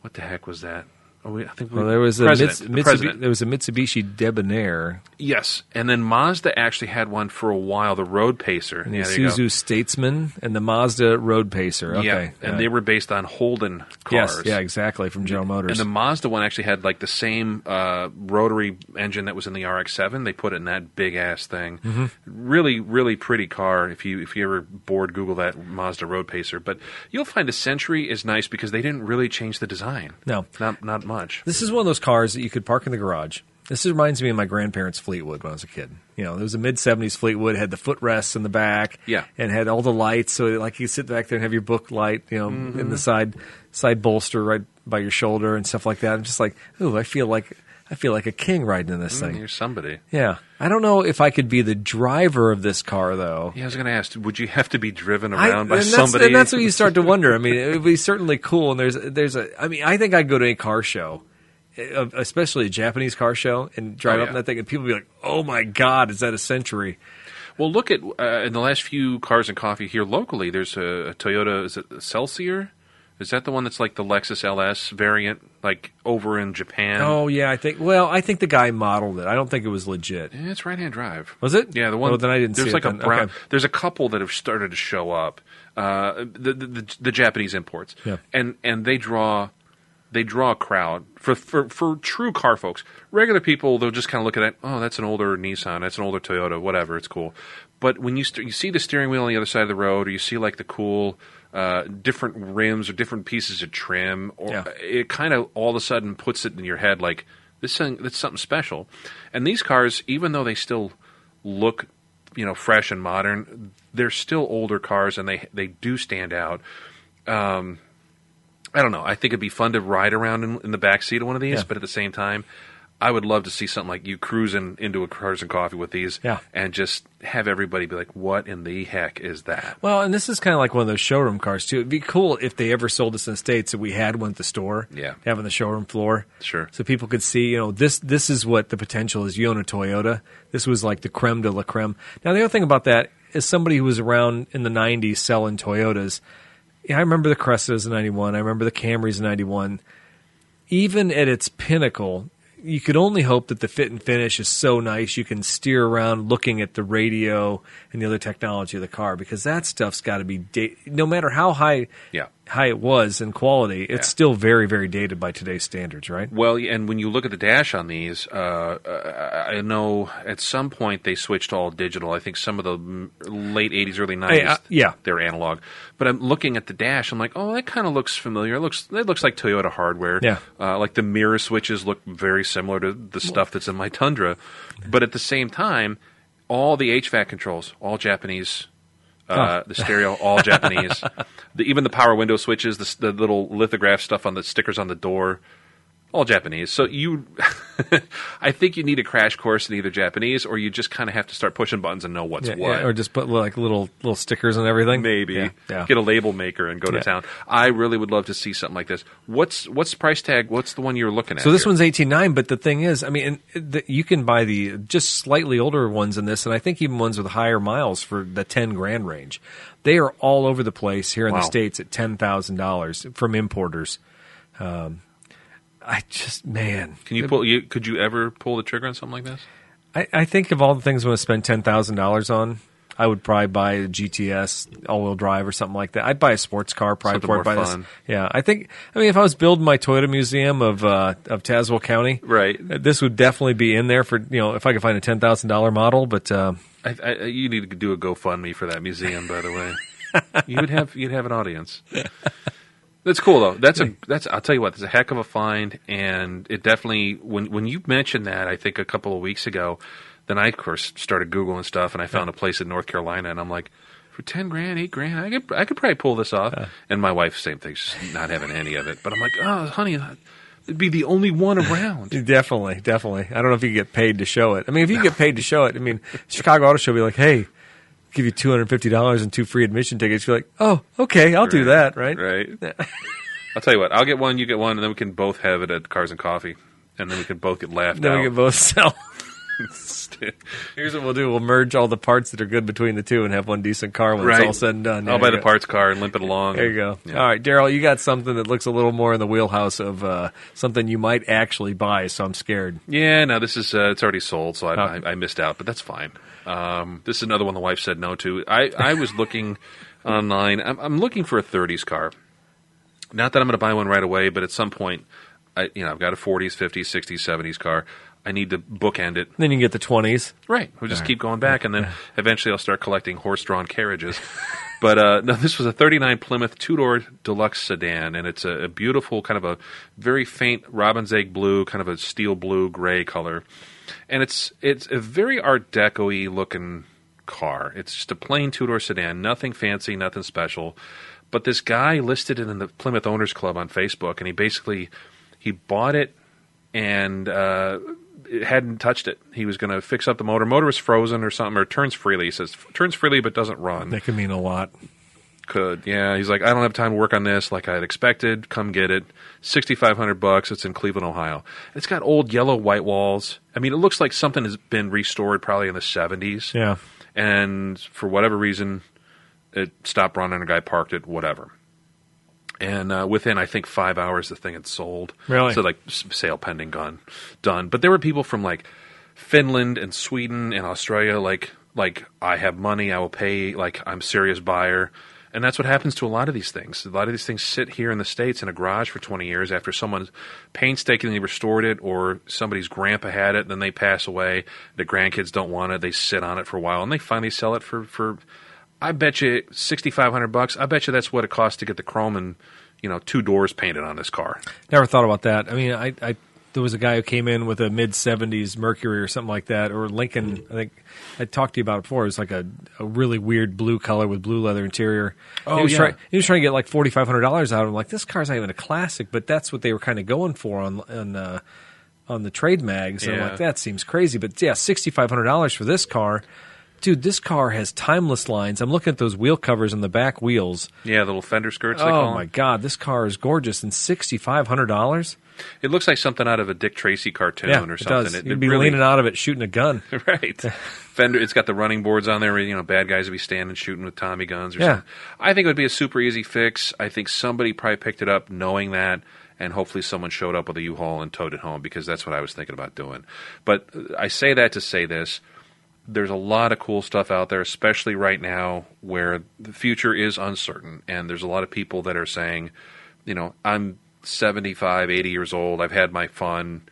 what the heck was that? There was a Mitsubishi Debonair. Yes, and then Mazda actually had one for a while, the Road Pacer. And the Isuzu Statesman and the Mazda Road Pacer. Okay. Yeah, and they were based on Holden cars. Yes, yeah, exactly, from General Motors. And the Mazda one actually had like the same rotary engine that was in the RX-7. They put it in that big-ass thing. Mm-hmm. Really, really pretty car. If you ever bored, Google that Mazda Road Pacer. But you'll find the Century is nice because they didn't really change the design. No. Not much. This is one of those cars that you could park in the garage. This reminds me of my grandparents' Fleetwood when I was a kid. There was a mid-'70s Fleetwood, had the footrests in the back, and had all the lights. So like you sit back there and have your book light, mm-hmm. in the side bolster right by your shoulder and stuff like that. I'm just like, ooh, I feel like a king riding in this thing. You're somebody. Yeah. I don't know if I could be the driver of this car, though. Yeah, I was going to ask, would you have to be driven around by somebody? And that's what you start to wonder. It would be certainly cool. And I think I'd go to a car show, especially a Japanese car show, and drive up in that thing, and people would be like, oh, my God, is that a Century? Well, look at in the last few Cars and Coffee here locally, there's a Toyota, is it a Celsior? Is that the one that's like the Lexus LS variant, like over in Japan? Oh, yeah. I think the guy modeled it. I don't think it was legit. Yeah, it's right-hand drive. Was it? Yeah, the one. Well, then I didn't see it. There's a couple that have started to show up, the Japanese imports. Yeah. And they draw a crowd for true car folks. Regular people, they'll just kind of look at it, oh, that's an older Nissan, that's an older Toyota, whatever, it's cool. But when you see the steering wheel on the other side of the road, or you see like the cool different rims or different pieces of trim, it kind of all of a sudden puts it in your head like this thing, that's something special. And these cars, even though they still look fresh and modern, they're still older cars, and they do stand out. I don't know. I think it'd be fun to ride around in the backseat of one of these, but at the same time, I would love to see something like you cruising into a Cars and Coffee with these and just have everybody be like, what in the heck is that? Well, and this is kind of like one of those showroom cars, too. It'd be cool if they ever sold us in the States and we had one at the store, having the showroom floor. Sure. So people could see, this is what the potential is. You own a Toyota. This was like the creme de la creme. Now, the other thing about that is somebody who was around in the 90s selling Toyotas. I remember the Cressidas in 91. I remember the Camrys in 91. Even at its pinnacle, you could only hope that the fit and finish is so nice you can steer around looking at the radio and the other technology of the car, because that stuff's got to be no matter how high it was in quality, it's still very, very dated by today's standards, right? Well, and when you look at the dash on these, I know at some point they switched all digital. I think some of the late 80s, early 90s, they're analog. But I'm looking at the dash. I'm like, oh, that kind of looks familiar. It looks like Toyota hardware. Yeah. Like the mirror switches look very similar to the stuff that's in my Tundra. But at the same time, all the HVAC controls, all Japanese. The stereo, all Japanese. Even the power window switches, the little lithograph stuff on the stickers on the door, All Japanese. So you, I think you need a crash course in either Japanese, or you just kind of have to start pushing buttons and know what's what. Yeah, or just put like little stickers and everything. Maybe. Yeah, yeah. Get a label maker and go to town. I really would love to see something like this. What's the price tag? What's the one you're looking at? So this one's $18,900, but the thing is, I mean, you can buy the just slightly older ones in this, and I think even ones with higher miles for the $10,000 range. They are all over the place here in the States at $10,000 from importers. I just, man. Could you ever pull the trigger on something like this? I think of all the things I want to spend $10,000 on, I would probably buy a GTS all-wheel drive or something like that. I'd buy a sports car probably before I'd buy this. Yeah, I think. I mean, if I was building my Toyota museum of Tazewell County, right, this would definitely be in there for, you know, if I could find a $10,000 model. But you need to do a GoFundMe for that museum, by the way. you'd have an audience. That's cool though. I'll tell you what. That's a heck of a find, and it definitely. When you mentioned that, I think a couple of weeks ago, then I of course started Googling stuff, and I found a place in North Carolina, and I'm like, for $10,000, $8,000, I could probably pull this off. And my wife, same thing, she's not having any of it. But I'm like, oh, honey, it'd be the only one around. Definitely. I don't know if you get paid to show it. I mean, if you get paid to show it, I mean, Chicago Auto Show would be like, hey, give you $250 and 2 free admission tickets. You're like, oh, okay, I'll do that, right? Right. I'll tell you what. I'll get one, you get one, and then we can both have it at Cars and Coffee, and then we can both get laughed out. Then we can both sell. Here's what we'll do. We'll merge all the parts that are good between the two and have one decent car when it's all said and done. I'll buy the parts car and limp it along. There you go. Yeah. All right, Daryl, you got something that looks a little more in the wheelhouse of something you might actually buy, so I'm scared. Yeah, no, this is it's already sold, so I missed out, but that's fine. This is another one the wife said no to. I was looking online. I'm looking for a 30s car. Not that I'm going to buy one right away, but at some point, I've got a 40s, 50s, 60s, 70s car. I need to bookend it. Then you can get the 20s. Right. We'll just keep going back, and then eventually I'll start collecting horse-drawn carriages. But no, this was a 39 Plymouth two-door deluxe sedan, and it's a beautiful kind of a very faint robin's egg blue, kind of a steel blue gray color. And it's a very Art Deco-y looking car. It's just a plain two-door sedan, nothing fancy, nothing special. But this guy listed it in the Plymouth Owners Club on Facebook, and he bought it and it hadn't touched it. He was going to fix up the motor. Motor was frozen or something, or turns freely. He says, turns freely but doesn't run. That could mean a lot. Could, yeah. He's like, I don't have time to work on this like I had expected. Come get it. $6,500. It's in Cleveland, Ohio. It's got old yellow white walls. I mean, it looks like something has been restored probably in the 70s. Yeah. And for whatever reason, it stopped running. A guy parked it, whatever. And within, I think, 5 hours, the thing had sold. Really? So, like, sale pending, done. But there were people from, like, Finland and Sweden and Australia, like I have money, I will pay, like, I'm serious buyer. And that's what happens to a lot of these things. A lot of these things sit here in the States in a garage for 20 years after someone's painstakingly restored it, or somebody's grandpa had it, and then they pass away. The grandkids don't want it. They sit on it for a while, and they finally sell it for I bet you $6,500. I bet you that's what it costs to get the chrome and, two doors painted on this car. Never thought about that. I mean, I there was a guy who came in with a mid-70s Mercury or something like that, or Lincoln. I think I talked to you about it before. It was like a really weird blue color with blue leather interior. Oh, he was trying to get like $4,500 out of him. I'm like, this car's not even a classic, but that's what they were kind of going for on the trade mags. And I'm like, that seems crazy. But yeah, $6,500 for this car. Dude, this car has timeless lines. I'm looking at those wheel covers on the back wheels. Yeah, the little fender skirts they call them. Oh, my God. This car is gorgeous. And $6,500? It looks like something out of a Dick Tracy cartoon or something. It does. You'd be really leaning out of it shooting a gun. Right. Fender. It's got the running boards on there where, bad guys would be standing shooting with Tommy guns or something. I think it would be a super easy fix. I think somebody probably picked it up knowing that. And hopefully someone showed up with a U-Haul and towed it home, because that's what I was thinking about doing. But I say that to say this. There's a lot of cool stuff out there, especially right now where the future is uncertain. And there's a lot of people that are saying, I'm 75, 80 years old. I've had my fun.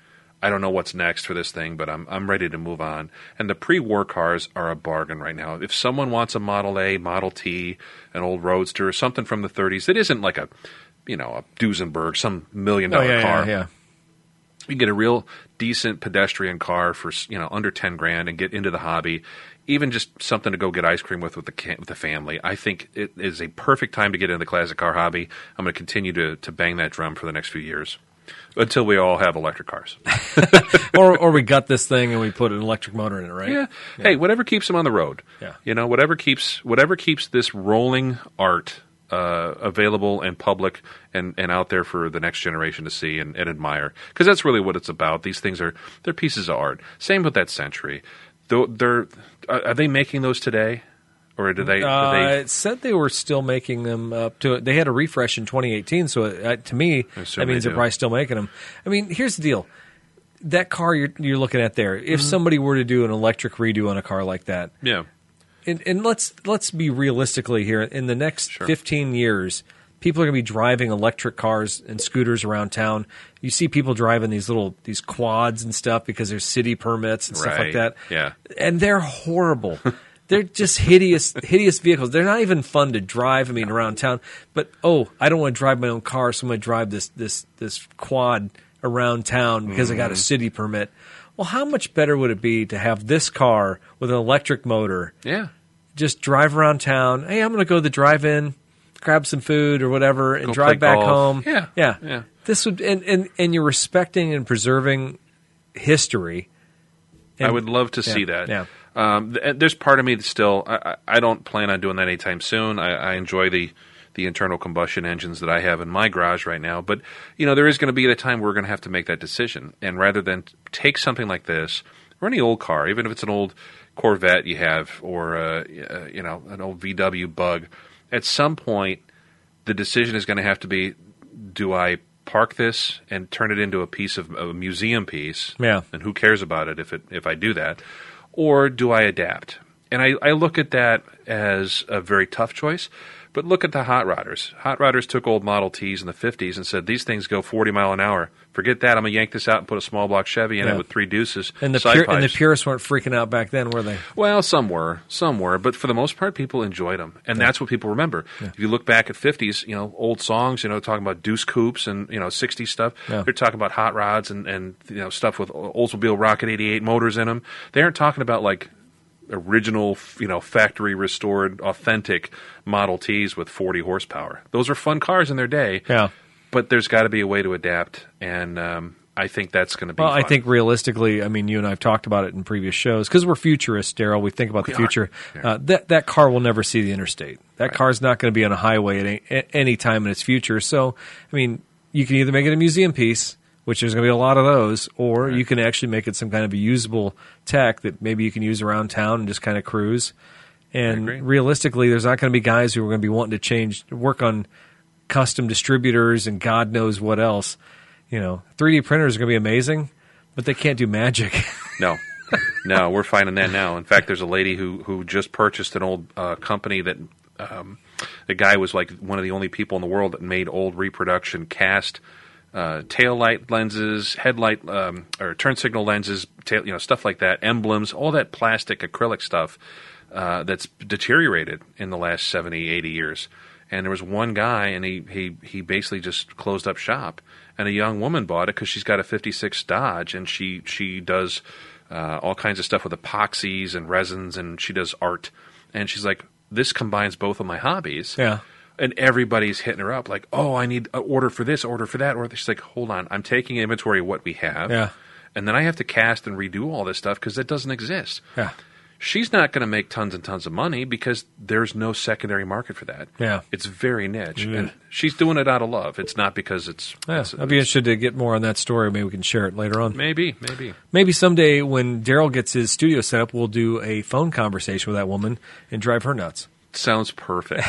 I don't know what's next for this thing, but I'm ready to move on. And the pre-war cars are a bargain right now. If someone wants a Model A, Model T, an old Roadster, or something from the 30s, that isn't like a Duesenberg, some million-dollar car. Yeah. You can get a real decent pedestrian car for under $10,000 and get into the hobby. Even just something to go get ice cream with the family. I think it is a perfect time to get into the classic car hobby. I'm going to continue to bang that drum for the next few years. Until we all have electric cars. or we gut this thing and we put an electric motor in it, right? Yeah. Hey, whatever keeps them on the road. Yeah. You know, whatever keeps this rolling art available and public and out there for the next generation to see and admire. Because that's really what it's about. These things they're pieces of art. Same with that Century. Are they making those today? Or did they? It said they were still making them up to it. They had a refresh in 2018, so to me, that means they're probably still making them. I mean, here's the deal. That car you're looking at there, if somebody were to do an electric redo on a car like that, and let's be realistically here. In the next 15 years, people are going to be driving electric cars and scooters around town. You see people driving these quads and stuff because there's city permits and stuff like that. Yeah. And they're horrible. They're just hideous vehicles. They're not even fun to drive, around town. But, I don't want to drive my own car, so I'm going to drive this quad around town because I got a city permit. Well, how much better would it be to have this car with an electric motor? Yeah. Just drive around town. Hey, I'm going to go to the drive-in, grab some food or whatever, and go drive back home. Yeah. Yeah. Yeah. This would and you're respecting and preserving history. And I would love to see that. Yeah. There's part of me that still I don't plan on doing that anytime soon. I enjoy the internal combustion engines that I have in my garage right now. But, there is going to be a time where we're going to have to make that decision. And rather than take something like this or any old car, even if it's an old Corvette you have or, an old VW Bug, at some point the decision is going to have to be, do I park this and turn it into a piece of a museum piece? Yeah. And who cares about it if I do that? Or do I adapt? And I look at that as a very tough choice. But look at the hot rodders. Hot rodders took old Model Ts in the 50s and said, these things go 40 mile an hour. Forget that. I'm going to yank this out and put a small block Chevy in it with three deuces. And the purists weren't freaking out back then, were they? Well, some were. But for the most part, people enjoyed them. And that's what people remember. Yeah. If you look back at 50s, old songs, talking about deuce coupes and, 60s stuff. Yeah. They're talking about hot rods and stuff with Oldsmobile Rocket 88 motors in them. They aren't talking about like original, factory restored, authentic Model Ts with 40 horsepower. Those are fun cars in their day. Yeah, but there's got to be a way to adapt, and I think that's going to be. Well, fun. I think realistically, you and I have talked about it in previous shows because we're futurists, Daryl. We think about the future. Yeah. That car will never see the interstate. That car's not going to be on a highway at any time in its future. So, you can either make it a museum piece, which there's going to be a lot of those, or you can actually make it some kind of a usable tech that maybe you can use around town and just kind of cruise. And realistically, there's not going to be guys who are going to be wanting to work on custom distributors and God knows what else. 3D printers are going to be amazing, but they can't do magic. No, we're finding that now. In fact, there's a lady who just purchased an old company that the guy was like one of the only people in the world that made old reproduction cast taillight lenses, headlight or turn signal lenses, stuff like that, emblems, all that plastic acrylic stuff that's deteriorated in the last 70, 80 years. And there was one guy, and he basically just closed up shop. And a young woman bought it because she's got a 56 Dodge, and she does all kinds of stuff with epoxies and resins, and she does art. And she's like, this combines both of my hobbies. Yeah. And everybody's hitting her up like, I need an order for this, order for that. Or she's like, hold on, I'm taking inventory of what we have. Yeah. And then I have to cast and redo all this stuff because that doesn't exist. Yeah. She's not going to make tons and tons of money because there's no secondary market for that. Yeah. It's very niche. Mm. And she's doing it out of love. It's not because it's – I'd be interested to get more on that story. Maybe we can share it later on. Maybe. Maybe someday when Daryl gets his studio set up, we'll do a phone conversation with that woman and drive her nuts. Sounds perfect.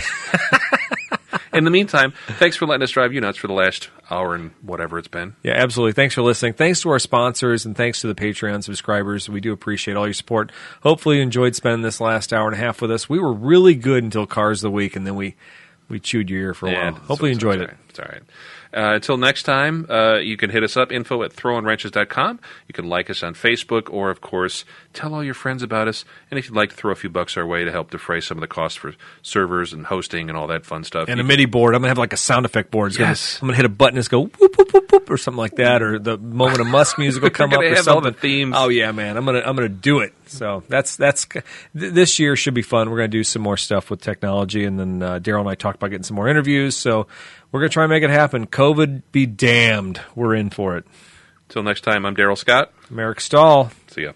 In the meantime, thanks for letting us drive you nuts for the last hour and whatever it's been. Yeah, absolutely. Thanks for listening. Thanks to our sponsors and thanks to the Patreon subscribers. We do appreciate all your support. Hopefully you enjoyed spending this last hour and a half with us. We were really good until Cars of the Week, and then we chewed your ear for a while. Hopefully you enjoyed it. It's all right. Until next time, you can hit us up, info@throwingriches.com. You can like us on Facebook or, of course, tell all your friends about us. And if you'd like to throw a few bucks our way to help defray some of the costs for servers and hosting and all that fun stuff. And a MIDI board. I'm going to have like a sound effect board. I'm going to hit a button and it's go whoop, whoop, whoop, whoop or something like that. Or the Moment of Musk music will come up or something. All the themes. Oh, yeah, man. I'm going to do it. So that's this year should be fun. We're going to do some more stuff with technology, and then Daryl and I talked about getting some more interviews. So we're going to try and make it happen. COVID be damned. We're in for it. Till next time, I'm Daryl Scott. I'm Eric Stahl. See ya.